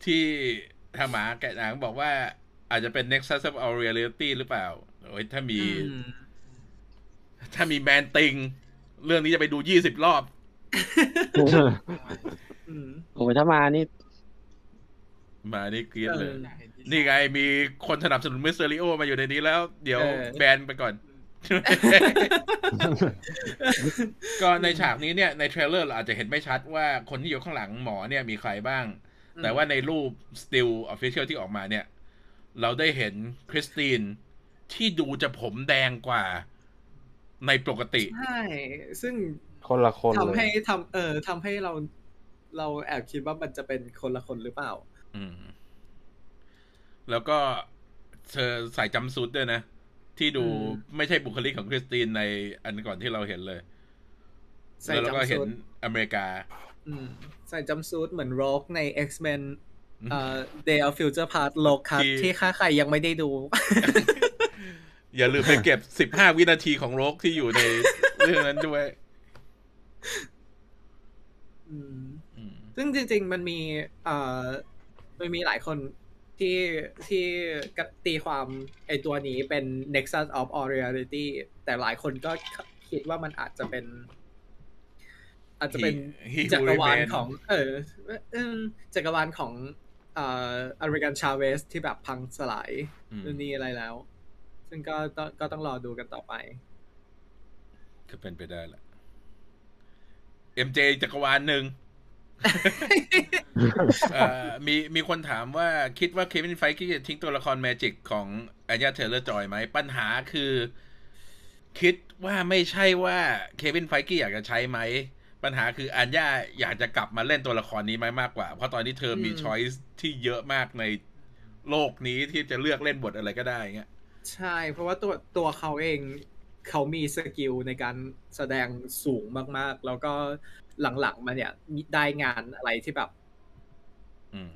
ที่ถ้าหมาแกะหนังบอกว่าอาจจะเป็น Nexus of Our Reality หรือเปล่าโอ้ยถ้ามีถ้ามีแมนติงเรื่องนี้จะไปดูยี่สิบรอบโอ้ยถ้ามานี่มานี่เกลียดเลยนี่ไงมีคนสนับสนุนมิสเตอริโอมาอยู่ในนี้แล้วเดี๋ยวแบนไปก่อนก็ในฉากนี้เนี่ยในเทรลเลอร์เราอาจจะเห็นไม่ชัดว่าคนที่อยู่ข้างหลังหมอเนี่ยมีใครบ้างแต่ว่าในรูป Still Official ที่ออกมาเนี่ยเราได้เห็นคริสตินที่ดูจะผมแดงกว่าในปกติใช่ซึ่งคนละคนเลยทำให้ทำเออทำให้เราเราแอบคิดว่ามันจะเป็นคนละคนหรือเปล่าอืมแล้วก็เธอใส่จัมป์สูทด้วยนะที่ดูไม่ใช่บุคลิกของคริสตินในอันก่อนที่เราเห็นเลยแล้วก็เห็นอเมริกาใส่จัมป์สูทเหมือนโรกใน X-Men เอ่อ Day of Future Past โรกครับที่ค่าใครยังไม่ได้ดู อย่าลืมไปเก็บสิบห้าวินาทีของโรกที่อยู่ใน เรื่องนั้นด้วยซึ่งจริงๆมันมีเอ่อมันมีหลายคนที่ที่ตีความไอตัวนี้เป็น Nexus of All Reality แต่หลายคนก็คิดว่ามันอาจจะเป็นอาจจะเป็นจักรวาลของเออจักรวาลของอ่าอเมริกันชาเวสที่แบบพังสลายนู่นนี่อะไรแล้วซึ่งก็ก็ต้องรอดูกันต่อไปก็เป็นไปได้แหละ เอ็ม เจ จักรวาลหนึ่ง มีมีคนถามว่าคิดว่าเควินไฟกี้จะทิ้งตัวละครแมจิกของอัญญาเทเลอร์จอยไหมปัญหาคือคิดว่าไม่ใช่ว่าเควินไฟกี้อยากจะใช้ไหมปัญหาคืออัญญาอยากจะกลับมาเล่นตัวละครนี้ไหมมากกว่าเพราะตอนนี้เธอมีช้อยส์ที่เยอะมากในโลกนี้ที่จะเลือกเล่นบทอะไรก็ได้เงี้ยใช่เพราะว่าตัวตัวเขาเองเขามีสกิลในการแสดงสูงมากๆแล้วก็หลังๆมาเนี่ยได้งานอะไรที่แบบ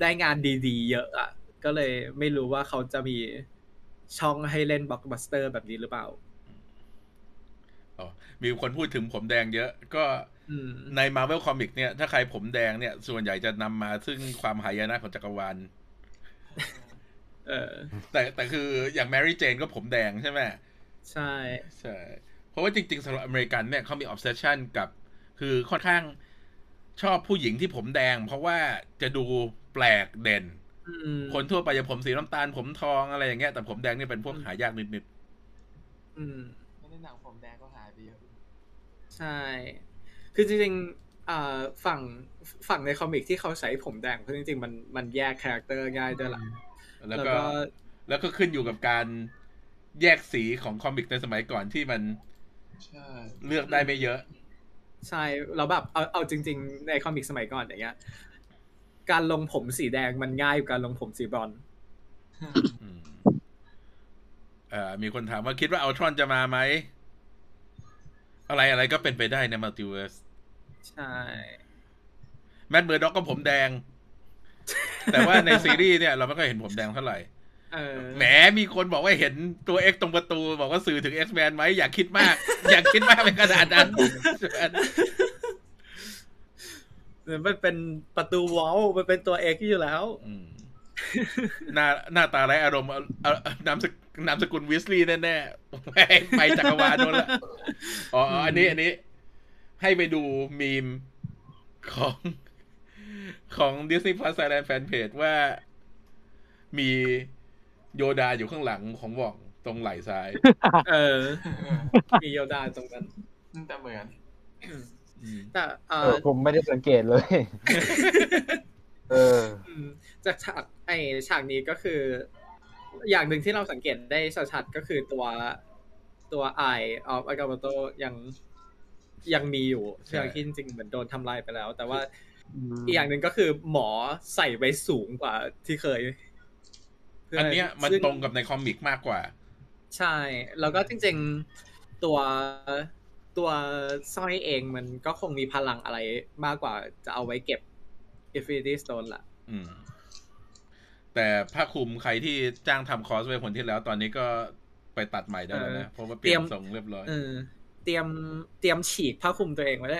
ได้งานดีๆเยอะอ่ะก็เลยไม่รู้ว่าเขาจะมีช่องให้เล่นบล็อกบัสเตอร์แบบนี้หรือเปล่าอ๋อมีคนพูดถึงผมแดงเยอะก็ใน Marvel Comic เนี่ยถ้าใครผมแดงเนี่ยส่วนใหญ่จะนำมาซึ่งความหายนะของจักรวาลเออแต่แต่คืออย่างแมรี่เจนก็ผมแดงใช่ไหมใช่ใช่เพราะว่าจริงๆสำหรับอเมริกันเนี่ยเขามี obsession กับคือค่อนข้างชอบผู้หญิงที่ผมแดงเพราะว่าจะดูแปลกเด่นคนทั่วไปจะผมสีน้ำตาลผมทองอะไรอย่างเงี้ยแต่ผมแดงนี่เป็นพวกหายากนิดๆอืมไม่ได้หนังผมแดงก็หายไปเยอะใช่คือจริงๆฝั่งฝั่งในคอมิกที่เขาใช้ผมแดงเพราะจริงๆมันมันแยกคาแรคเตอร์ง่ายด้วยล่ะแล้วก็แล้วก็ขึ้นอยู่กับการแยกสีของคอมิกในสมัยก่อนที่มันเลือกได้ไม่เยอะใช่เราแบบเอาเอาจริงๆในคอมิกสมัยก่อนอย่างเงี้ยการลงผมสีแดงมันง่ายกว่าการลงผมสีบรอนซ์ มีคนถามว่าคิดว่าอัลตรอนจะมาไหมอะไรอะไรก็เป็นไปได้ในมัลติเวิร์สใช่แมดเบอร์ด็อกก็ผมแดง แต่ว่าในซีรีส์เนี่ยเราไม่ค่อยเห็นผมแดงเท่าไหร่แหมมีคนบอกว่าเห็นตัว X ตรงประตูบอกว่าสื่อถึง X-Men ไหมอยากคิดมาก อยากคิดมากเป็นขนาดนั้น มันเป็นประตูวอลมันเป็นตัว X อยู่แล้ว หน้าหน้าตาไร้อารมณ์นามสกุลนามสกุลวิสลีย์แน่ๆไปจักรวาลโน่นละอ๋ออันนี้อันนี้ให้ไปดูมีมของของ Disney Plus Thailand Fan Page ว่ามีโยดาอยู่ข้างหลังของว่องตรงไหล่ซ้ายเออมีโยดาตรงนั้นแต่เหมือน แต่ผมไม่ได้สังเกตเลยเออจากฉากไอฉากนี้ก็คืออย่างหนึ่งที่เราสังเกตได้ชัดๆก็คือตัวตัวไอออฟอากาโมโตยังยังมีอยู่เชื่อคิดจริงเหมือนโดนทำลายไปแล้วแต่ว่าอีกอย่างหนึ่งก็คือหมอใส่ไว้สูงกว่าที่เคยอันเนี้ยมันตรงกับในคอมิกมากกว่าใช่แล้วก็จริงๆตัวตัวสร้อยเองมันก็คงมีพลังอะไรมากกว่าจะเอาไว้เก็บ Infinity Stone ล่ะแต่ผ้าคลุมใครที่จ้างทำคอสไว้คนที่แล้วตอนนี้ก็ไปตัดใหม่ได้แล้วนะเพราะว่าเปลี่ยนทรงเรียบร้อยเตรียมเตรียมฉีกผ้าคลุมตัวเองไว้ได้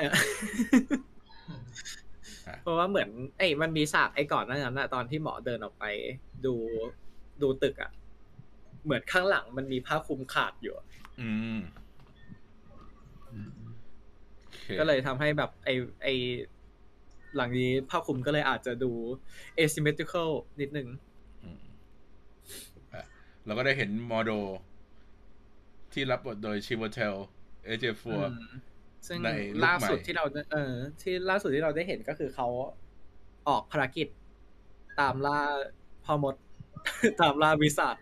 เพราะว่าเหมือนไอ้มันมีฉากไอ้ก่อนหน้านั้นนะตอนที่หมอเดินออกไปดูดูตึกอะเหมือนข้างหลังมันมีผ้าคลุมขาดอยู่อืมก็เลยทำให้แบบไอ้ไอ้หลังนี้ผ้าคลุมก็เลยอาจจะดู asymmetrical นิดนึงเราก็ได้เห็นมอโดที่รับบทโดยชิวเทลเอเจฟัวซึ่งล่าสุดที่เราเออที่ล่าสุดที่เราได้เห็นก็คือเขาออกภารกิจตามล่าพอมดตามล่าวิสัต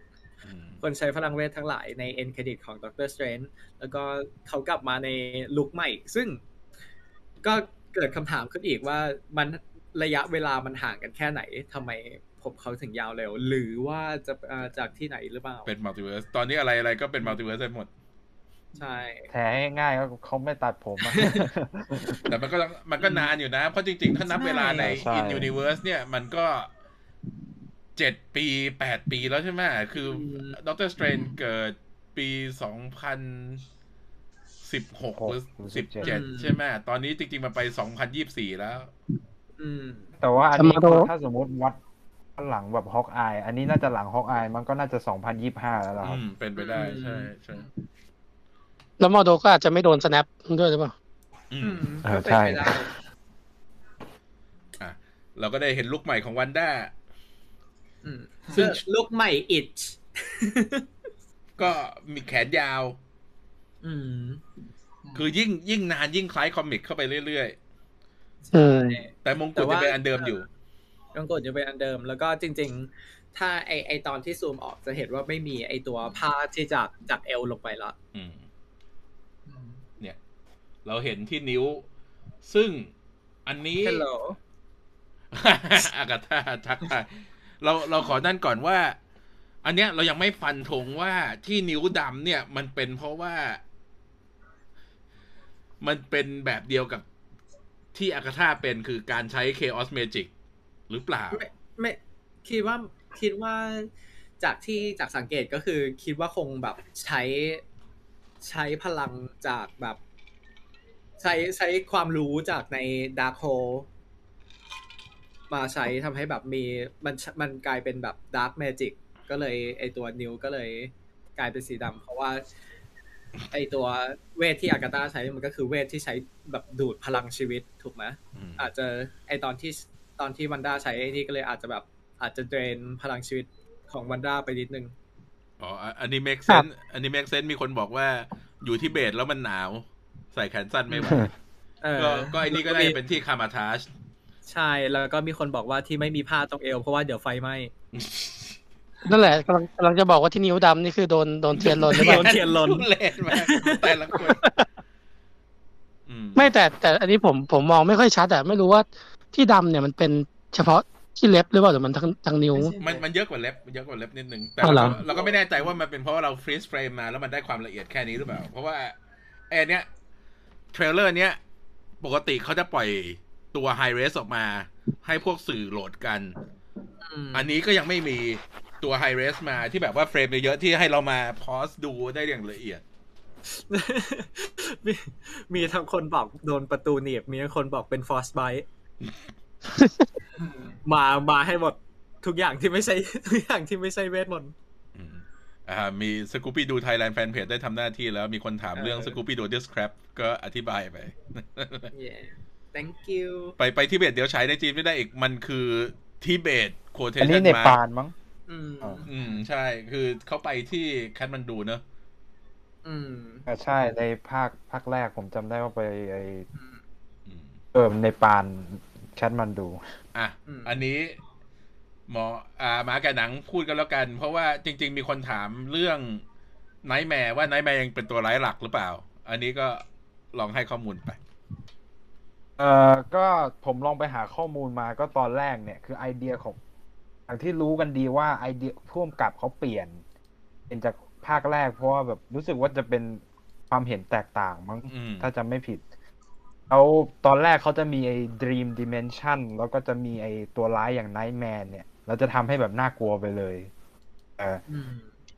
คนใช้พลังเวททั้งหลายใน End Credit ของ Doctor Strange แล้วก็เขากลับมาในลุคใหม่ซึ่งก็เกิดคำถามขึ้นอีกว่ามันระยะเวลามันห่างกันแค่ไหนทำไมผมเขาถึงยาวเร็วหรือว่าจะจากที่ไหนหรือเปล่าเป็นมัลติเวิร์สตอนนี้อะไรๆก็เป็นมัลติเวิร์สได้หมดใช่แถง่ายๆก็เขาไม่ตัดผม แต่มันก็มันก็นานอยู่นะเพราะจริงๆถ้านับเวลาใน In Universe เนี่ยมันก็เจ็ดปีแปดปีแล้วใช่ไหมคือ Doctor Strange เกิดปีสองพันสิบหกหรือสิบเจ็ดใช่ไหมตอนนี้จริงๆมันไปสองพันยี่สิบสี่แล้วแต่ว่าอันนี้ถ้าสมมติวัดหลังแบบฮอกอายอันนี้น่าจะหลังฮอกอายมันก็น่าจะสองพันยี่สิบห้าแล้วครับเป็นไปได้ใช่ใช่แล้วมอโดก็อาจจะไม่โดน snap ด้วยใช่ป่ะอืมใช่อ่ะเราก็ได้เห็นลุคใหม่ของวันด้าอืมซึ่งลุคใหม่อิชก็มีแขนยาวอืมคือยิ่งยิ่งนานยิ่งคล้ายคอมิกเข้าไปเรื่อยๆใช่แต่มงกุฎจะเป็นอันเดิมอยู่มงกุฎจะเป็นอันเดิมแล้วก็จริงๆถ้าไอไอตอนที่ซูมออกจะเห็นว่าไม่มีไอตัวผ้าที่จากจากเอวลงไปแล้วอืมเราเห็นที่นิ้วซึ่งอันนี้ Hello. อากาธาทักทายเราเราขอนั่นก่อนว่าอันเนี้ยเรายังไม่ฟันธงว่าที่นิ้วดำเนี่ยมันเป็นเพราะว่ามันเป็นแบบเดียวกับที่อากาธาเป็นคือการใช้ Chaos Magic หรือเปล่าไม่ไม่คิดว่าคิดว่าจากที่จากสังเกตก็คือคิดว่าคงแบบใช้ใช้พลังจากแบบใช้ใช้ความรู้จากในดาร์คโฮลมาใช้ทำให้แบบมีมันมันกลายเป็นแบบดาร์คแมจิกก็เลยไอตัวนิ้วก็เลยกลายเป็นสีดำเพราะว่าไอตัวเวทที่อากาธาใช้มันก็คือเวทที่ใช้แบบดูดพลังชีวิตถูกไหมอาจจะไอตอนที่ตอนที่วันด้าใช้ไอนี่ก็เลยอาจจะแบบอาจจะเดรนพลังชีวิตของวันด้าไปนิดนึงอ๋ออันนี้เมคเซนส์อันนี้เมคเซนส์มีคนบอกว่าอยู่ที่เบสแล้วมันหนาวใส่แขนสั้นไม่ไหวก็ไอ้นี่ก็ได้เป็นที่คามาทาชใช่แล้วก็มีคนบอกว่าที่ไม่มีผ้าตรงเอวเพราะว่าเดี๋ยวไฟไหม้นั่นแหละกำลังกำลังจะบอกว่าที่นิ้วดำนี่คือโดนโดนเทียนลนหรือเปล่าโดนเทียนลนเล่นมาแต่ละคนไม่แต่แต่อันนี้ผมผมมองไม่ค่อยชัดแต่ไม่รู้ว่าที่ดำเนี่ยมันเป็นเฉพาะที่เล็บหรือเปล่าหรือมันทั้งทั้งนิ้วมันมันเยอะกว่าเล็บเยอะกว่าเล็บนิดนึงแต่เราก็ไม่แน่ใจว่ามันเป็นเพราะเราฟรีสเฟรมมาแล้วมันได้ความละเอียดแค่นี้หรือเปล่าเพราะว่าไอ้เนี้ยเทรลเลอร์เนี้ยปกติเขาจะปล่อยตัวไฮเรสออกมาให้พวกสื่อโหลดกัน อ, อันนี้ก็ยังไม่มีตัวไฮเรสมาที่แบบว่าเฟรมเยอะๆที่ให้เรามาพอสดูได้อย่างละเอียด ม, มีทั้งคนบอกโดนประตูหนีบมีทั้งคนบอกเป็นฟอสไบต์ มามาให้หมดทุกอย่างที่ไม่ใช่ทุกอย่างที่ไม่ใช่เวทมนต์อ่ามีสกูปปี้ดูไทยแลนด์แฟนเพจได้ทำหน้าที่แล้วมีคนถาม เ, เรื่องสกูปปี้ดูดิสแครปก็อธิบายไป yeah. thank you ไปไปทิเบตเดี๋ยวใช้ในจีนไม่ได้อีกมันคือทิเบตโคเทชันมาอันนี้เนปาลมั้งอืมอืมใช่คือเขาไปที่คัทมันดูเนอะอืมอ่าใช่ในภาคภาคแรกผมจำได้ว่าไปไอ เออในปานชัดมันดูอ่ะอันนี้หมออ่าหมากับหนังพูดกันแล้วกันเพราะว่าจริงๆมีคนถามเรื่องไนท์แมร์ว่าไนท์แมร์ยังเป็นตัวร้ายหลักหรือเปล่าอันนี้ก็ลองให้ข้อมูลไปเอ่อก็ผมลองไปหาข้อมูลมาก็ตอนแรกเนี่ยคือไอเดียของอย่างที่รู้กันดีว่าไอเดียร่วมกับเขาเปลี่ยนเป็นจากภาคแรกเพราะว่าแบบรู้สึกว่าจะเป็นความเห็นแตกต่างมั้งถ้าจำไม่ผิดแล้วตอนแรกเขาจะมีไอ้ Dream Dimension แล้วก็จะมีไอ้ตัวร้ายอย่าง Nightman เนี่ยเราจะทำให้แบบน่ากลัวไปเลยเออ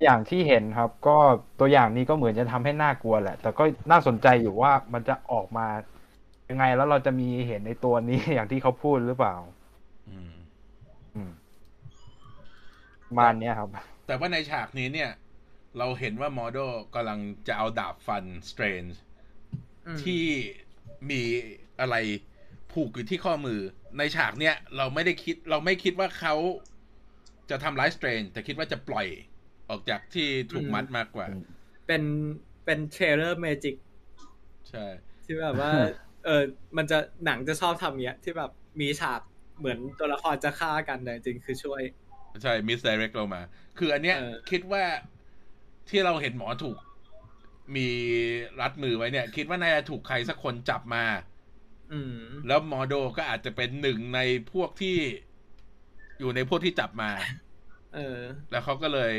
อย่างที่เห็นครับก็ตัวอย่างนี้ก็เหมือนจะทำให้น่ากลัวแหละแต่ก็น่าสนใจอยู่ว่ามันจะออกมายังไงแล้วเราจะมีเห็นในตัวนี้อย่างที่เขาพูดหรือเปล่าอืมอืมมาเนี้ยครับแต่ว่าในฉากนี้เนี่ยเราเห็นว่ามอโดกำลังจะเอาดาบฟันสเตรนจ์ที่มีอะไรผูกอยู่ที่ข้อมือในฉากเนี้ยเราไม่ได้คิดเราไม่คิดว่าเขาจะทำร้ายสเตรนจ์แต่คิดว่าจะปล่อยออกจากที่ถูกมัดมากกว่าเป็นเป็นเทรลเลอร์เมจิกใช่ที่แบบว่า เออมันจะหนังจะชอบทำเนี้ยที่แบบมีฉากเหมือนตัวละครจะฆ่ากันแต่จริงคือช่วยใช่มิสไดเรกเรามาคืออันเนี้ยคิดว่าที่เราเห็นหมอถูกมีรัดมือไว้เนี่ยคิดว่าน่าจะถูกใครสักคนจับมาแล้วมอโดก็อาจจะเป็นหนึ่งในพวกที่อยู่ในพวกที่จับมาเออแล้วเขาก็เลย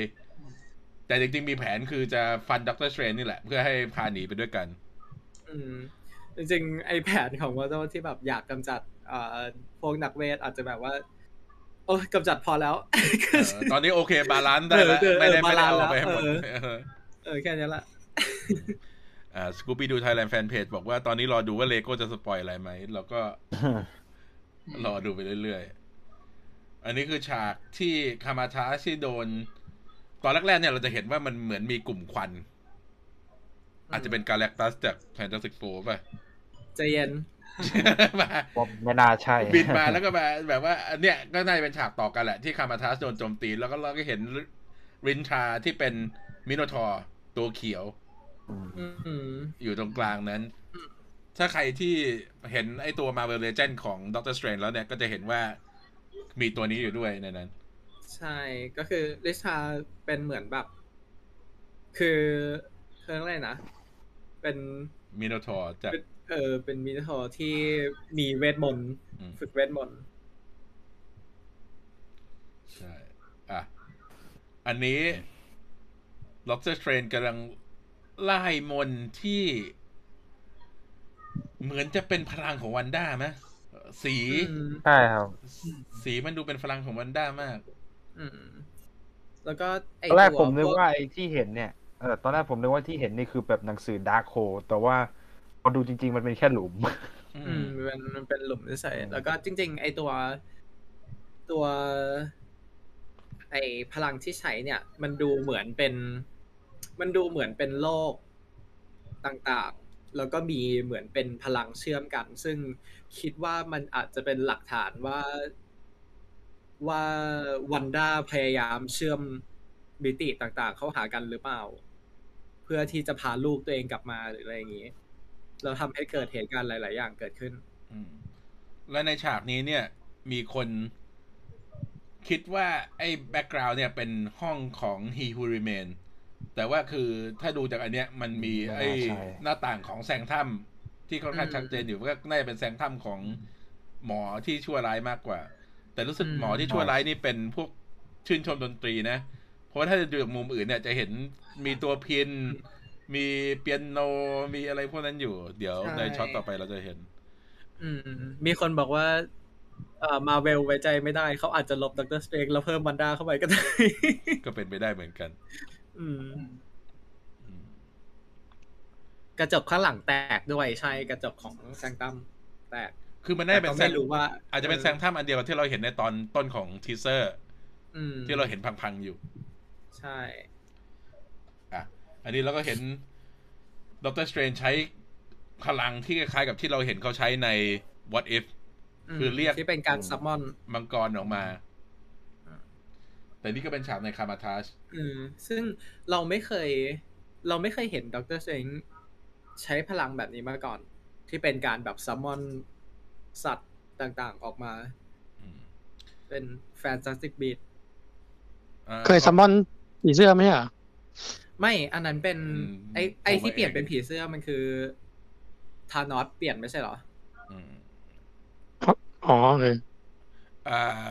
แต่จริงๆมีแผนคือจะฟันด็อกเตอร์สเตรนจ์นี่แหละเพื่อให้พาหนีไปด้วยกันอืมจริงๆไอ้แผนของมอโดที่แบบอยากกำจัดอ่าพวกนักเวทอาจจะแบบว่าโอ้กำจัดพอแล้วตอนนี้โอเคบาลานซ์ได้แล้วไม่ได้ไม่ได้เอาไปให้หมดเออแค่นี้ละอ่าสกูปี้ดูไทยแลนด์แฟนเพจบอกว่าตอนนี้รอดูว่าเลโก้จะสปอยอะไรไหมเราก็รอดูไปเรื่อยๆอันนี้คือฉากที่คามาทาที่โดนตอนแรกๆเนี่ยเราจะเห็นว่ามันเหมือนมีกลุ่มควันอาจจะเป็นกาแล็กตัสจากแฟนตาซีโฟร์ป่ะใจเย็นมาไม่น่าใช่บินมาแล้วก็มาแบบว่าเนี่ยก็น่าจะเป็นฉากต่อกันแหละที่คามาทัสโดนโจมตีแล้วก็เราก็เห็นรินทราที่เป็นมิโนทอร์ตัวเขียวอยู่ตรงกลางนั้นถ้าใครที่เห็นไอ้ตัว Marvel Legends ของ Doctor Strange แล้วเนี่ยก็จะเห็นว่ามีตัวนี้อยู่ด้วยในนั้นใช่ก็คือรินทราเป็นเหมือนแบบคือเรื่องอะไรนะเป็นมิโนทอร์จากเออเป็นมินทอที่มีเวทมนต์ฝึกเวทมนต์ใช่อ่ะอันนี้ Doctor Strange กำลังไล่มนต์ที่เหมือนจะเป็นพลังของวันด้าไหมสีใช่ครับสีมันดูเป็นพลังของวันด้ามากแล้วก็ตอนแรกผมนึกว่าไอ้ที่เห็นเนี่ยเออตอนแรกผมนึกว่าที่เห็นนี่คือแบบหนังสือดาร์คโฮลแต่ว่าพอดูจริงๆมันเป็นแค่หลุมอืมมันมันเป็นหลุมใส่แล้วก็จริงๆไอตัวตัวไอพลังที่ใช้เนี่ยมันดูเหมือนเป็นมันดูเหมือนเป็นโลกต่างๆแล้วก็มีเหมือนเป็นพลังเชื่อมกันซึ่งคิดว่ามันอาจจะเป็นหลักฐานว่าว่าวันด้าพยายามเชื่อมมิติต่างๆเข้าหากันหรือเปล่าเพื่อที่จะพาลูกตัวเองกลับมาหรืออะไรอย่างงี้เราทำให้เกิดเหตุการณ์หลายๆอย่างเกิดขึ้นและในฉากนี้เนี่ยมีคนคิดว่าไอ้แบ็กกราวด์เนี่ยเป็นห้องของ He Who Remain แต่ว่าคือถ้าดูจากอันเนี้ยมันมีไอ้หน้าต่างของแสงถ้ำที่ค่อนข้างชัดเจนอยู่ก็น่าจะเป็นแสงถ้ำของหมอที่ชั่วร้ายมากกว่าแต่รู้สึกหมอที่ชั่วร้ายนี่เป็นพวกชื่นชมดนตรีนะเพราะถ้าดูจากมุมอื่นเนี่ยจะเห็นมีตัวพินมีเปียโนมีอะไรพวกนั้นอยู่เดี๋ยวในช็อตต่อไปเราจะเห็นมีคนบอกว่าเอ่อมาเวลไว้ใจไม่ได้เขาอาจจะลบด็อกเตอร์สเตรนจ์แล้วเพิ่มวันด้าเข้าไปก็ได้ก็เป็นไปได้เหมือนกันกระจกข้างหลังแตกด้วยใช่กระจกของแซงตั้มแตกคือมันได้เป็นแซงรู้ว่าอาจจะเป็นแซงตั้มอันเดียวที่เราเห็นในตอนต้นของทีเซอร์ที่เราเห็นพังๆอยู่ใช่อันนี้เราก็เห็นด็อกเตอร์สเตรนจ์ใช้พลังที่คล้ายๆกับที่เราเห็นเขาใช้ใน What If คือเรียกที่เป็นการซัมมอนมังกรออกมาแต่นี่ก็เป็นฉากในคามาทาชซึ่งเราไม่เคยเราไม่เคยเห็นด็อกเตอร์สเตรนจ์ใช้พลังแบบนี้มาก่อนที่เป็นการแบบซัมมอน สัตว์ต่างๆออกมาเป็นแฟนตาสติกบีทเคยซัมมอนผีเสื้อไหมอ่ะไม่อันนั้นเป็นไอไอที่เปลี่ยนเป็นผีเสื้อมันคือธานอสเปลี่ยนไม่ใช่เหรออ๋อเลยอ่า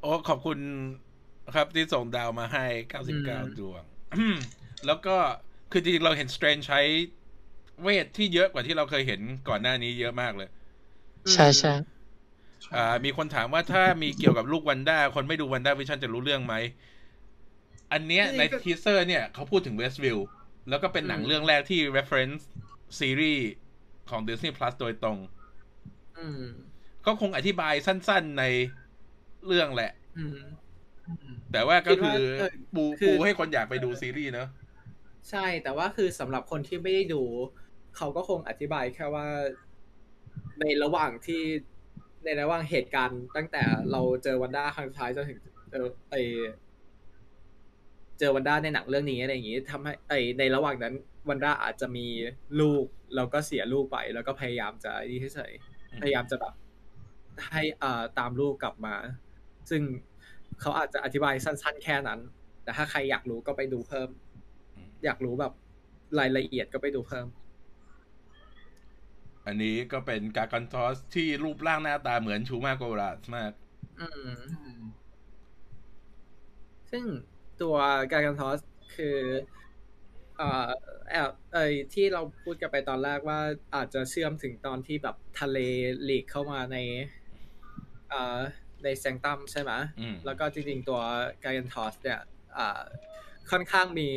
โอ้ขอบคุณครับที่ส่งดาวมาให้เก้าสิบเก้าดวง แล้วก็คือจริงๆเราเห็น Strange ใช้เวทที่เยอะกว่าที่เราเคยเห็นก่อนหน้านี้เยอะมากเลยใช่ใช่มีคนถามว่าถ้ามีเกี่ยวกับลูกวันด้าคนไม่ดูวันด้าวิชั่นจะรู้เรื่องไหมอันเนี้ยในทีเซอร์เนี่ยเขาพูดถึงเวสต์วิลล์แล้วก็เป็นหนังเรื่องแรกที่ reference ซีรีส์ของ Disney Plus โดยตรงก็คงอธิบายสั้นๆในเรื่องแหละแต่ว่าก็คือปูปูให้คนอยากไปดูซีรีส์เนอะใช่แต่ว่าคือสำหรับคนที่ไม่ได้ดูเขาก็คงอธิบายแค่ว่าในระหว่างที่ในระหว่างเหตุการณ์ตั้งแต่เราเจอวันด้าครั้งสุดท้ายจนถึงเออไอเจอวันด้าในหนังเรื่องนี้อะไรอย่างงี้ทำให้ไอในระหว่างนั้นวันด้าอาจจะมีลูกแล้วก็เสียลูกไปแล้วก็พยายามจะนี่เฉยๆพยายามจะแบบให้อ่าตามลูกกลับมาซึ่งเขาอาจจะอธิบายสั้นๆแค่นั้นแต่ถ้าใครอยากรู้ก็ไปดูเพิ่มอยากรู้แบบรายละเอียดก็ไปดูเพิ่มอันนี้ก็เป็นกากันทอสที่รูปร่างหน้าตาเหมือนชูมาโกราสมากซึ่งตัวกากันทอสคือเอ่อแอบไอ้ที่เราพูดกันไปตอนแรกว่าอาจจะเชื่อมถึงตอนที่แบบทะเลหลีกเข้ามาในเอ่อในแซงตัมใช่ไหมแล้วก็จริงๆตัวกากันทอสเนี่ยอ่าค่อนข้างมี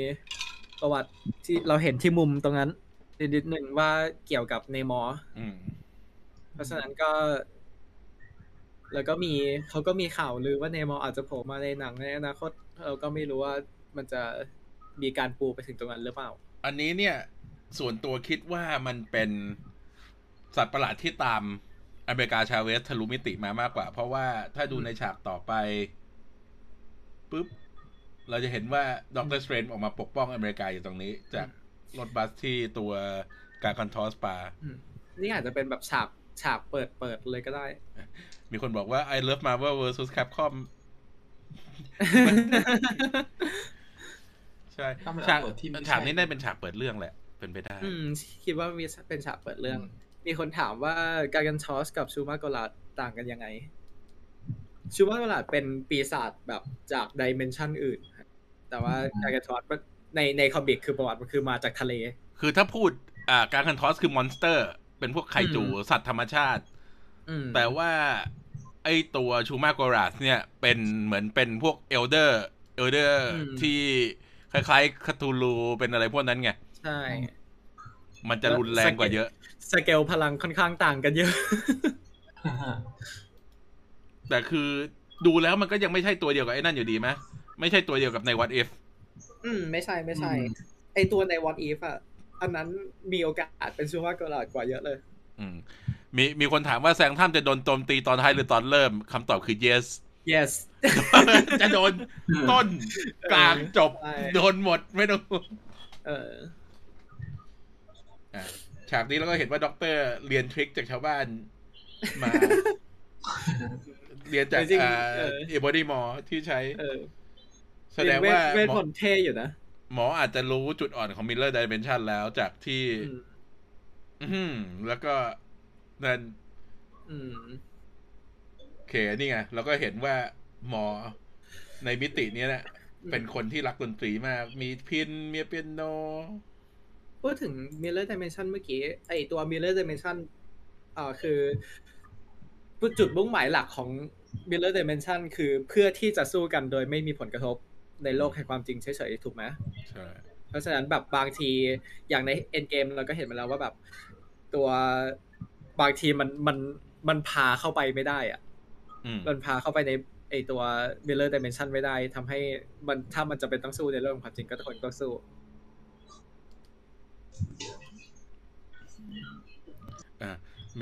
ประวัติที่เราเห็นที่มุมตรงนั้นนิดหนึ่งว่าเกี่ยวกับเนมอร์เพราะฉะนั้นก็แล้วก็มีเขาก็มีข่าวลือว่าเนมอร์อาจจะโผล่มาในหนังในอนาคตเราก็ไม่รู้ว่ามันจะมีการปูไปถึงตรงนั้นหรือเปล่าอันนี้เนี่ยส่วนตัวคิดว่ามันเป็นสัตว์ประหลาดที่ตามอเมริกาชาเวสทะลุมิติมามากกว่าเพราะว่าถ้าดูในฉากต่อไปปุ๊บเราจะเห็นว่าด็อกเตอร์สเตรนจ์ออกมาปกป้องอเมริกาอยู่ตรงนี้จากรถบัสที่ตัวกากันทอสปานี่อาจจะเป็นแบบฉากฉากเปิดเปิดเลยก็ได้มีคนบอกว่า I love Marvel versus Capcom ใช่ฉากฉากนี้ได้เป็นฉากเปิดเรื่องแหละเป็นไปได้คิดว่ามีเป็นฉากเปิดเรื่องมีคนถามว่าการกันทอสกับชูมาโกลาดต่างกันยังไงชูมาโกลาดเป็นปีศาจแบบจากดิเมนชันอื่นแต่ว่าการกันทอสในในคอมิกคือประวัติมันคือมาจากทะเลคือถ้าพูดอ่าการกันทอสคือมอนสเตอร์เป็นพวกไคจูสัตว์ธรรมชาติแต่ว่าไอตัวชูมาโกลาดเนี่ยเป็นเหมือนเป็นพวกเอลเดอร์เอลเดอร์ที่คล้ายๆคาตูลูเป็นอะไรพวกนั้นไงใช่มันจะรุนแรงกว่าเยอะสเกลพลังค่อนข้างต่างกันเยอะ แต่คือดูแล้วมันก็ยังไม่ใช่ตัวเดียวกับไอ้นั่นอยู่ดีไหมไม่ใช่ตัวเดียวกับใน What If อืมไม่ใช่ไม่ใช่ไอ้ตัวใน What If อ่ะอันนั้นมีโอกาสเป็นซูเปอร์กระดาษกว่าเยอะเลยอืมมีมีคนถามว่าแซงท่ามจะโดนโจมตีตอนท้ายหรือตอนเริ่มคำตอบคือ yes yes จะโดนต้นกลางจบโดนหมดไม่ต้องเออฉากนี้เราก็เห็นว่าด็อกเตอร์เรียนทริคจากชาวบ้านมาเรียนจากอ่าเอบอดี้มอที่ใช้แสดงว่าเวทผลเท่อยู่นะหมออาจจะรู้จุดอ่อนของมิลเลอร์ดิเมนชันแล้วจากที่อืมแล้วก็นั่นโอเคนี่ไงเราก็เห็นว่าหมอในมิตินี้แหละเป็นคนที่รักดนตรีมากมีพินมีเปียโนพูดถึง Mirror Dimension เมื่อกี้ไอตัว Mirror Dimension อ่าคือจุดมุ่งหมายหลักของ Mirror Dimension คือเพื่อที่จะสู้กันโดยไม่มีผลกระทบในโลกแห่งความจริงเฉยๆถูกไหมใช่เพราะฉะนั้นแบบบางทีอย่างใน Endgame เราก็เห็นมาแล้วว่าแบบตัวบางทีมันมันมันพาเข้าไปไม่ได้อ่ะมันพาเข้าไปในไอตัว Mirror Dimension ไม่ได้ทำให้มันถ้ามันจะเป็นต้องสู้ในโลกแห่งความจริงก็ทุกคนก็สู้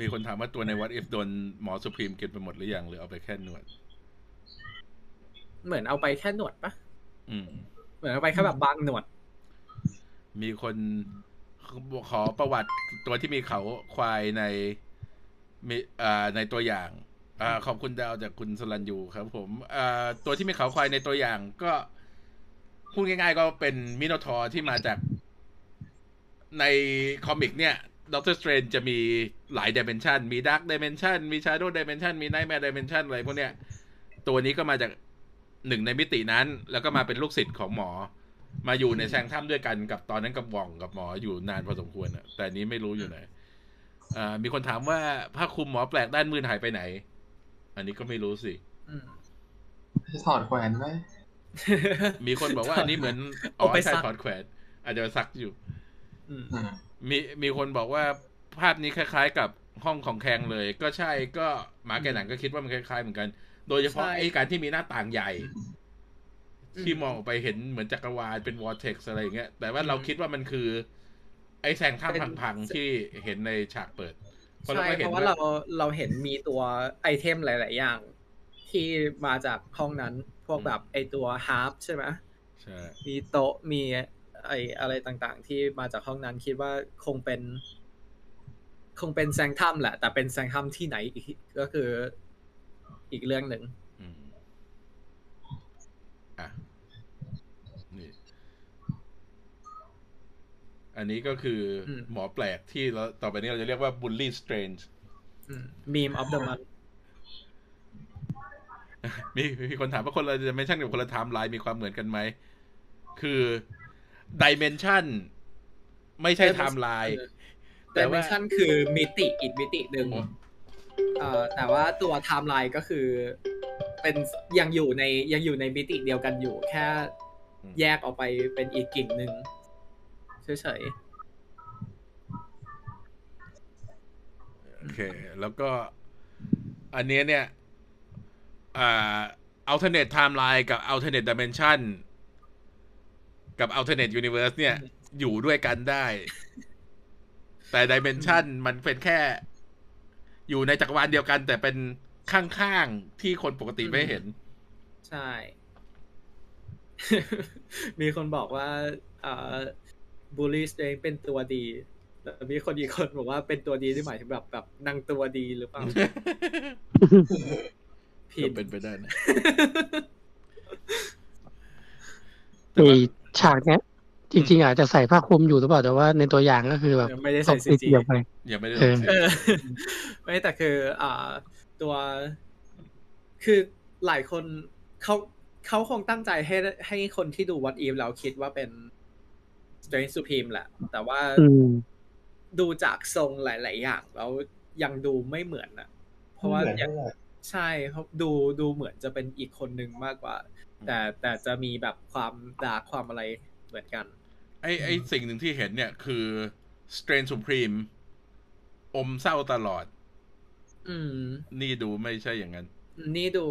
มีคนถามว่าตัวใน What If โดนหมอสุพรีมกินไปหมดหรือยังหรือเอาไปแค่หนวดเหมือนเอาไปแค่หนวดปะเหมือนเอาไปแค่แบบบางหนวดมีคนขอประวัติตัวที่มีเขาควายใน มีในตัวอย่างอขอบคุณดาวจากคุณสรัญยูครับผมตัวที่มีเขาควายในตัวอย่างก็พูดง่ายๆก็เป็นมิโนทอร์ที่มาจากในคอมิกเนี่ย Doctor Strange จะมีหลาย Dimension มี Dark Dimension มี Shadow Dimension มี Nightmare Dimension อะไรพวกเนี้ยตัวนี้ก็มาจากหนึ่งในมิตินั้นแล้วก็มาเป็นลูกศิษย์ของหมอมาอยู่ในแสงถ้ำด้วยกันกับตอนนั้นกับว่องกับหมออยู่นานพอสมควรอะแต่นี้ไม่รู้อยู่ไหนมีคนถามว่าผ้าคลุมหมอแปลกด้านมือหายไปไหนอันนี้ก็ไม่รู้สิถอดแขวนไหมมีคนบอกว่าอันนี้เหมือนอ๋อใช่ถอดแขวนอาจจะซักอยู่มีมีคนบอกว่าภาพนี้คล้ายๆกับห้องของแคงเลยก็ใช่ก็หมาแกหนังก็คิดว่ามันคล้ายๆเหมือนกันโดยเฉพาะไอ้การที่มีหน้าต่างใหญ่ที่มองออกไปเห็นเหมือนจักรวาลเป็นวอร์เท็กซ์อะไรอย่างเงี้ยแต่ว่าเราคิดว่ามันคือไอ้แสงข้ามพังๆที่เห็นในฉากเปิดเพราะเราเห็นว่าเราเราเห็นมีตัวไอเทมหลายๆอย่างที่มาจากห้องนั้นพวกแบบไอตัวฮาร์ปใช่ไหมใช่มีโต๊ะมีไออะไรต่างๆที่มาจากห้องนั้นคิดว่าคงเป็นคงเป็นแสงถ้ำแหละแต่เป็นแสงถ้ำที่ไหนอีกก็คืออีกเรื่องหนึ่งอ่ะนี่อันนี้ก็คือหมอแปลกที่เราต่อไปนี้เราจะเรียกว่าบูลลี่สเตรนจ์มีมออฟเดอะมันมีมีคนถามว่าคนเราจะไม่ช่างเดียวคนละไทม์ไลน์มีความเหมือนกันไหมคือดิเมนชันไม่ใช่ไทม์ไลน์แต่ดิเมนชันคือมิติอีกมิติหนึ่งแต่ว่าตัวไทม์ไลน์ก็คือเป็นยังอยู่ในยังอยู่ในมิติเดียวกันอยู่แค่แยกออกไปเป็นอีกกิ่งหนึ่งเฉยๆโอเคแล้วก็อันนี้เนี่ยอ่า alternate timeline กับ alternate dimension กับ alternate universe เนี่ยอยู่ด้วยกันได้แต่ dimension มันเป็นแค่อยู่ในจักรวาลเดียวกันแต่เป็นข้างๆที่คนปกติไม่เห็นใช่มีคนบอกว่าอ่าบูลลี่สเตรนจ์เป็นตัวดีแต่มีคนอีกคนบอกว่าเป็นตัวดีที่หมายถึงแบบแบบนางตัวดีหรือเปล่าผิดเป็นไปได้นะไอฉากเนี้ยจริงๆอาจจะใส่ผ้าคลุมอยู่หรือเปล่าแต่ว่าในตัวอย่างก็คือแบบไม่ได้ใส่ซีจีไปยังไม่ได้ไม่แต่คืออ่าตัวคือหลายคนเขาเขาคงตั้งใจให้ให้คนที่ดู What If แล้วคิดว่าเป็นStrange Supreme แหละแต่ว่าดูจากทรงหลายๆอย่างแล้วยังดูไม่เหมือนนะเพราะว่าใช่เขาดูดูเหมือนจะเป็นอีกคนนึงมากกว่าแต่แต่จะมีแบบความดาร์กความอะไรเหมือนกันไอ้ไอ้สิ่งหนึ่งที่เห็นเนี่ยคือ Strange Supreme อมเศร้าตลอดอืมนี่ดูไม่ใช่อย่างนั้นนี่ดู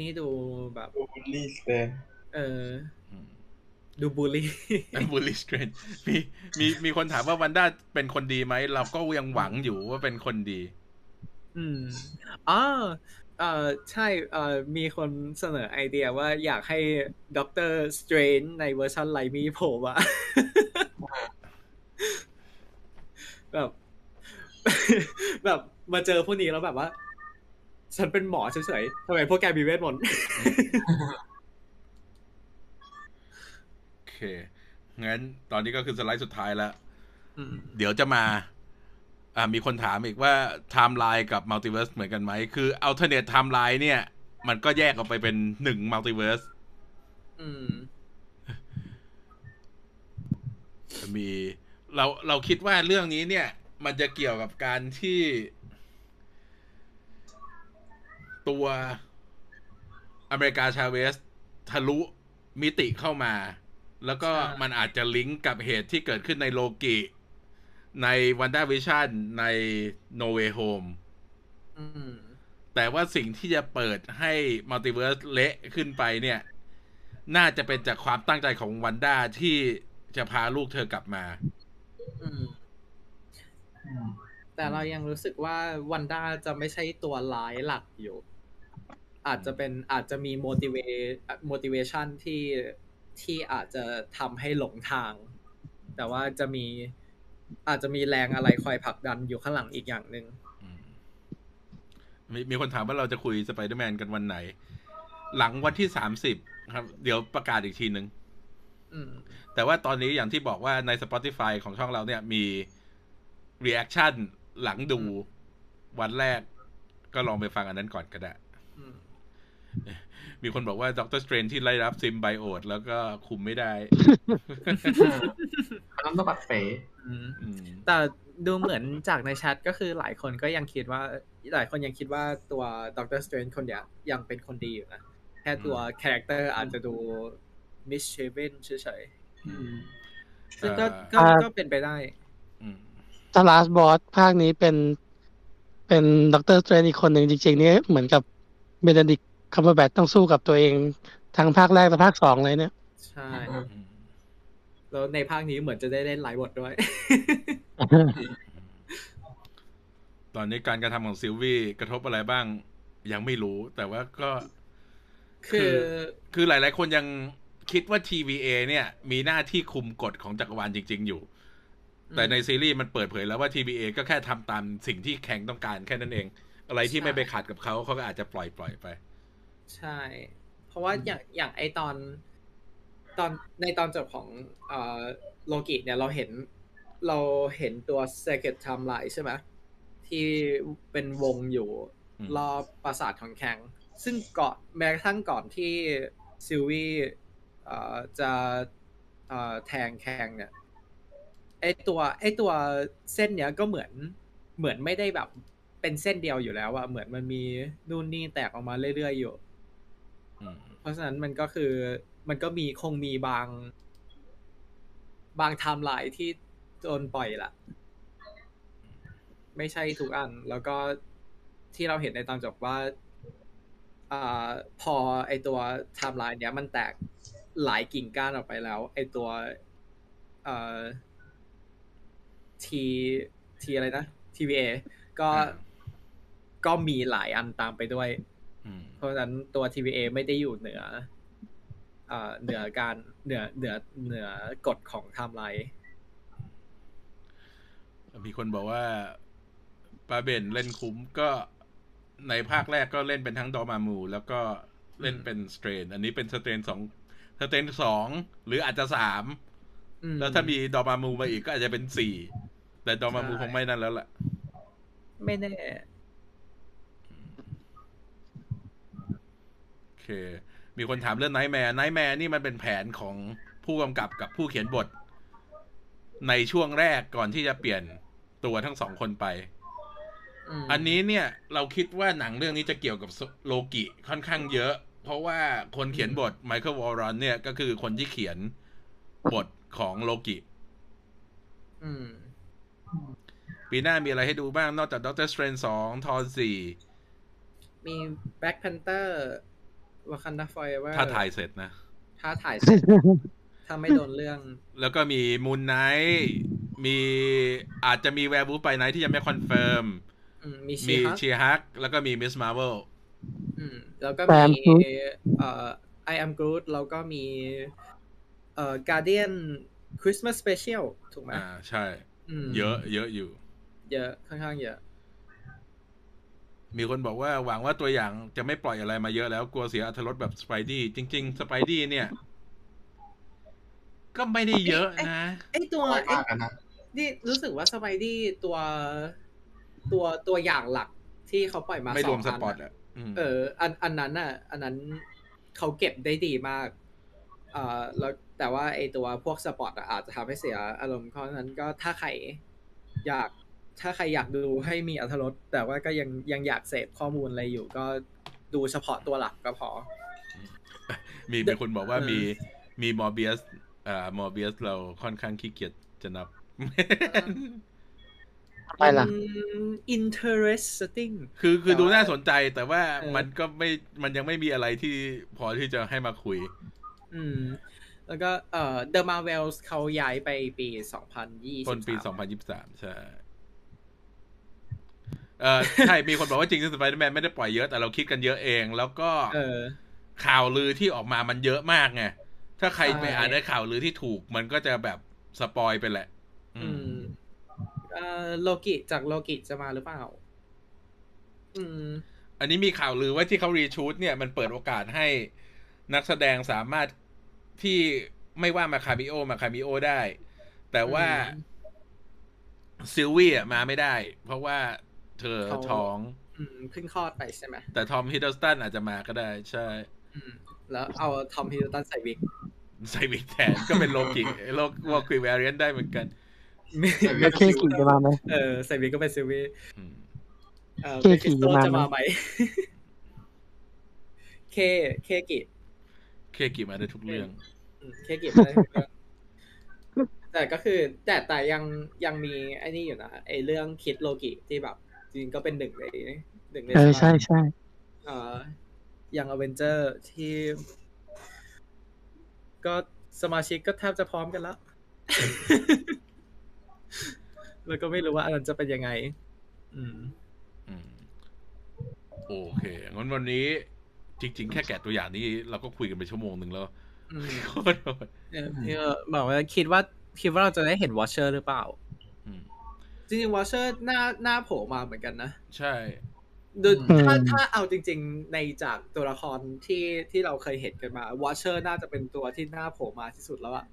นี่ดูแบบบูลลี่สเตนเออดูบูลลี่บูลลี่สเตรนจ์มีมีมีคนถามว่าวันด้าเป็นคนดีไหมเราก็ยังหวังอยู่ว่าเป็นคนดีอืมอ๋อเอ่อใช่เอ่อมีคนเสนอไอเดียว่าอยากให้ด็อกเตอร์สเตรนจ์ในเวอร์ชันไลมี่โผล่มาแบบแบบมาเจอพวกนี้แล้วแบบว่าฉันเป็นหมอเฉยๆทำไมพวกแกมีเวทมนต์โอเคงั้นตอนนี้ก็คือสไลด์สุดท้ายแล้วเดี๋ยวจะมาอ่ามีคนถามอีกว่าไทม์ไลน์กับมัลติเวิร์สเหมือนกันไหมคืออัลเทอร์เนทไทม์ไลน์เนี่ยมันก็แยกออกไปเป็นหนึ่งมัลติเวิร์สมีเราเราคิดว่าเรื่องนี้เนี่ยมันจะเกี่ยวกับการที่ตัวอเมริกาชาเวสทะลุมิติเข้ามาแล้วก็มันอาจจะลิงก์กับเหตุที่เกิดขึ้นในโลกิในวันด้าวิชั่นในโนเวย์โฮมแต่ว่าสิ่งที่จะเปิดให้มัลติเวิร์สเละขึ้นไปเนี่ยน่าจะเป็นจากความตั้งใจของวันด้าที่จะพาลูกเธอกลับมาแต่เรายังรู้สึกว่าวันด้าจะไม่ใช่ตัวร้ายหลักอยู่อาจจะเป็นอาจจะมี motivation ที่ที่อาจจะทำให้หลงทางแต่ว่าจะมีอาจจะมีแรงอะไรคอยผลักดันอยู่ข้างหลังอีกอย่างหนึ่ง มีมีคนถามว่าเราจะคุยสไปเดอร์แมนกันวันไหนหลังวันที่สามสิบครับเดี๋ยวประกาศอีกทีหนึ่งแต่ว่าตอนนี้อย่างที่บอกว่าใน Spotify ของช่องเราเนี่ยมี reaction หลังดูวันแรกก็ลองไปฟังอันนั้นก่อนก็ได้มีคนบอกว่าด็อกเตอร์สเตรนจ์ที่ไล่รับซิมไบโอดแล้วก็คุมไม่ได้เขาต้องปัดเฟแต่ดูเหมือนจากในแชทก็คือหลายคนก็ยังคิดว่าหลายคนยังคิดว่าตัวด็อกเตอร์สเตรนจ์คนเนี้ยยังเป็นคนดีอยู่นะแค่ตัวคาแรคเตอร์อาจจะดูมิสเชเว่นเฉยๆซึ่งก็เป็นไปได้ตาลาสบอสภาคนี้เป็นเป็นด็อกเตอร์สเตรนจ์อีกคนหนึ่งจริงๆนี่เหมือนกับเบนเดดิกคาร์เบอร์แบทต้องสู้กับตัวเองทั้งภาคแรกและภาคสองเลยเนี่ยใช่แล้วในภาคนี้เหมือนจะได้เล่นหลายบทด้วยตอนนี้การกระทำของซิลวี่กระทบอะไรบ้างยังไม่รู้แต่ว่าก็คือคือหลายๆคนยังคิดว่า ที วี เอ เนี่ยมีหน้าที่คุมกฎของจักรวาลจริงๆอยู่แต่ในซีรีส์มันเปิดเผยแล้วว่า ที วี เอ ก็แค่ทำตามสิ่งที่แข่งต้องการแค่นั้นเองอะไรที่ไม่ไปขัดกับเขาเขาก็อาจจะปล่อยปล่อยไปใช่เพราะว่าอย่างอย่างไอตอนตอนในตอนจบของเอ่อโลกิเนี่ยเราเห็นเราเห็นตัว Secret Timeline ใช่ไหมที่เป็นวงอยู่รอบปราสาทของแข็งซึ่งก่อนแม้กระทั่งก่อนที่ซิลวี่เอ่อจะเอ่อแทงแข็งเนี่ยไอตัวไอตัวเส้นเนี้ยก็เหมือนเหมือนไม่ได้แบบเป็นเส้นเดียวอยู่แล้วอะเหมือนมันมีนู่นนี่แตกออกมาเรื่อยๆอยู่เพราะฉะนั้นมันก็คือมันก็มีคงมีบางบางไทม์ไลน์ที่โดนปล่อยละไม่ใช่ทุกอันแล้วก็ที่เราเห็นในตอนจบว่าอ่าพอไอตัวไทม์ไลน์เนี้ยมันแตกหลายกิ่งก้านออกไปแล้วไอตัวเอ่อ T T อะไรนะ ที วี เอ ก็ก็มีหลายอันตามไปด้วยเพราะฉะนั้นตัว ที วี เอ ไม่ได้อยู่เหนือเอ่อเหนือการเหนือเหนือเหนือกฎของไทม์ไลน์มีคนบอกว่าปาเบนเล่นคุ้มก็ในภาคแรกก็เล่นเป็นทั้งดอมามูแล้วก็เล่นเป็นสเตรนอันนี้เป็นสเตรนสองสเตรนสองหรืออาจจะสามแล้วถ้ามีดอมามูมาอีกก็อาจจะเป็นสี่แต่ดอมามูคงไม่นั่นแล้วล่ะไม่แน่โอเคมีคนถามเรื่อง Nightmare Nightmare นี่มันเป็นแผนของผู้กำกับกับผู้เขียนบทในช่วงแรกก่อนที่จะเปลี่ยนตัวทั้งสองคนไป อ, อันนี้เนี่ยเราคิดว่าหนังเรื่องนี้จะเกี่ยวกับโลกิค่อนข้างเยอะเพราะว่าคนเขียนบท Michael Warren เนี่ยก็คือคนที่เขียนบทของโลกิปีหน้ามีอะไรให้ดูบ้างนอกจาก Doctor Strange สอง Thor สี่มี Black Panther Wakanda Forever ถ้าถ่ายเสร็จนะถ้าถ่ายเสร็จถ้าไม่โดนเรื่องแล้วก็มี Moon Knight มีอาจจะมี Werewolf by Night ที่ยังไม่คอนเฟิร์มมี She-Hulk แล้วก็มี Miss Marvel อืมแล้วก็มีเอ่อ I Am Groot แล้วก็มีเอ่อ Guardian Christmas Special ถูกมั้ยอ่าใช่เยอะเยอะอยู่เยอะค่อนข้างเยอะมีคนบอกว่าหวังว่าตัวอย่างจะไม่ปล่อยอะไรมาเยอะแล้วกลัวเสียอรรถรสแบบสไปดี้จริงๆสไปดี้เนี่ยก็ไม่ได้เยอะนะไอ้ตัวไอ้นี่รู้สึกว่าสไปดี้ตัวตัวตัวอย่างหลักที่เขาปล่อยมาสองอันไม่รวมสปอตอ่ะเอออันอันนั้นอ่ะอันนั้นเขาเก็บได้ดีมากอ่าแล้วแต่ว่าไอ้ตัวพวกสปอตอาจจะทำให้เสียอารมณ์เพราะฉะนั้นก็ถ้าใครอยากถ้าใครอยากดูให้มีอรรถรสแต่ว่าก็ยังยังอยากเสพข้อมูลอะไรอยู่ก็ดูเฉพาะตัวหลักก็พอมีเป็นคนบอกว่ามีมีมอร์เบียสอ่ามอร์เบียสเราค่อนข้างขี้เกียจจะนับอะไรล่ะ interesting คือคือดูน่าสนใจแต่ว่ามันก็ไม่มันยังไม่มีอะไรที่พอที่จะให้มาคุยอืมแล้วก็เอ่อ The Marvels เขาย้ายไปปีสองพันยี่สิบสามคนปีสองพันยี่สิบสามใช่เอ่อใช่มีคนบอกว่าจริงๆ Spider-Man ไม่ได้ปล่อยเยอะแต่เราคิดกันเยอะเองแล้วก็เออข่าวลือที่ออกมามันเยอะมากไงถ้าใครไปอ่านได้ข่าวลือที่ถูกมันก็จะแบบสปอยไปแหละอืมเอ่อโลกิจากโลกิจะมาหรือเปล่าอืม อันนี้มีข่าวลือว่าที่เขารีชูตเนี่ยมันเปิดโอกาสให้นักแสดงสามารถที่ไม่ว่ามาคาเมโอมาคาเมโอได้แต่ว่าซิลวี่อ่ะมาไม่ได้เพราะว่าเธอท้องขึ้นคลอดไปใช่ไหมแต่ทอมฮิดเดิลสตันอาจจะมาก็ได้ใช่แล้วเอาทอมฮิดเดิลสตันใส่วิกใส่วิกแทนก็เป็นโลกิโลกวอลคิวเวอเรียนได้เหมือนกันไม่เคยขี่จะมาไหมเออใส่วิกก็เป็นซิลวี่เคกิจะมาไหมเคเคกิเคกิมาได้ทุกเรื่องเคกิมาได้ทุกเรื่องแต่ก็คือแต่แต่ยังยังมีไอ้นี่อยู่นะไอ้เรื่องคิดโลกิที่แบบจริงก็เป็นหนึ่งในหนึ่งในใช่ใช่เอ่อยังอเวนเจอร์ที่ก็สมาชิกก็แทบจะพร้อมกันแล้วแล้วก็ไม่รู้ว่าอันนั้นจะเป็นยังไงอืมโอเคงั้นวันนี้จริงๆแค่แกะตัวอย่างนี้เราก็คุยกันไปชั่วโมงหนึ่งแล้วโคตรบอกว่าคิดว่าคิดว่าเราจะได้เห็นวอชเชอร์หรือเปล่าจริงๆวอชเชอร์หน้าหน้าโผล่มาเหมือนกันนะใช่ถ้าถ้าเอาจริงๆในจากตัวละครที่ที่เราเคยเห็นกันมาวอชเชอร์น่าจะเป็นตัวที่หน้าโผล่มาที่สุดแล้วอะ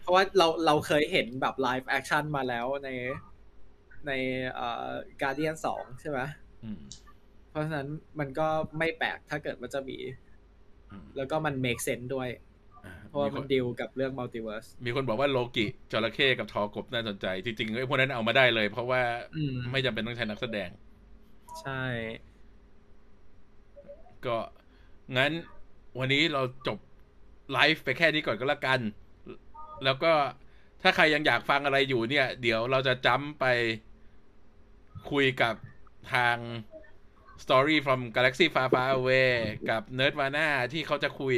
เพราะว่าเราเราเคยเห็นแบบไลฟ์แอคชั่นมาแล้วในในเอ่อการ์เดียนสองใช่ไหมเพราะฉะนั้นมันก็ไม่แปลกถ้าเกิดมันจะมีแล้วก็มัน make sense ด้วยเพราะว่ามันดีลกับเรื่อง multiverse มีคนบอกว่าโลกิจระเข้กับทอกบน่าสนใจจริงๆไอ้พวกนั้นเอามาได้เลยเพราะว่าไม่จำเป็นต้องใช้นักแสดงใช่ก็งั้นวันนี้เราจบไลฟ์ไปแค่นี้ก่อนก็แล้วกันแล้วก็ถ้าใครยังอยากฟังอะไรอยู่เนี่ยเดี๋ยวเราจะจั๊มไปคุยกับทางStory from Galaxy Far Far Away กับ Nerdvana ที่เขาจะคุย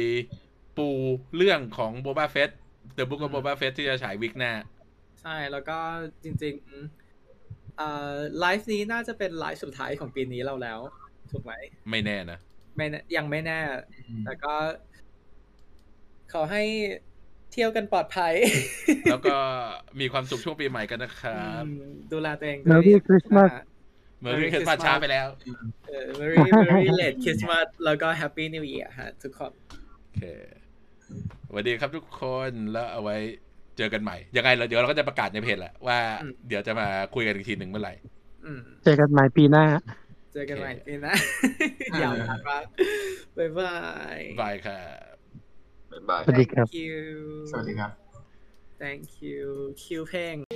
ปูเรื่องของ Boba Fett The Book of Boba Fett ที่จะฉายวีคหน้าใช่แล้วก็จริงๆเอ่อไลฟ์นี้น่าจะเป็นไลฟ์สุดท้ายของปีนี้เราแล้วถูกไหมไม่แน่นะไม่ยังไม่แน่แต่ก็ขอให้เที่ยวกันปลอดภัยแล้วก็มีความสุขช่วงปีใหม่กันนะครับดูแลตัวเองด้วย Merry Christmasเมื่อกี้คริสต์มาสช้าไปแล้วเออ very very late Christmas แล้วก็ Happy New Year ฮะทุกคนโอเคสวัสดีครับทุกคนแล้วเอาไว้เจอกันใหม่ยังไงเราเดี๋ยวเราก็จะประกาศในเพจแหละว่าเดี๋ยวจะมาคุยกันอีกทีหนึ่งเมื่อไหร่เจอกันใหม่ปีหน้าเจอกันใหม่ปีหน้ายาวมากบ๊ายบายบายค่ะบ๊ายบายสวัสดีครับสวัสดีครับ thank you คิวเพลง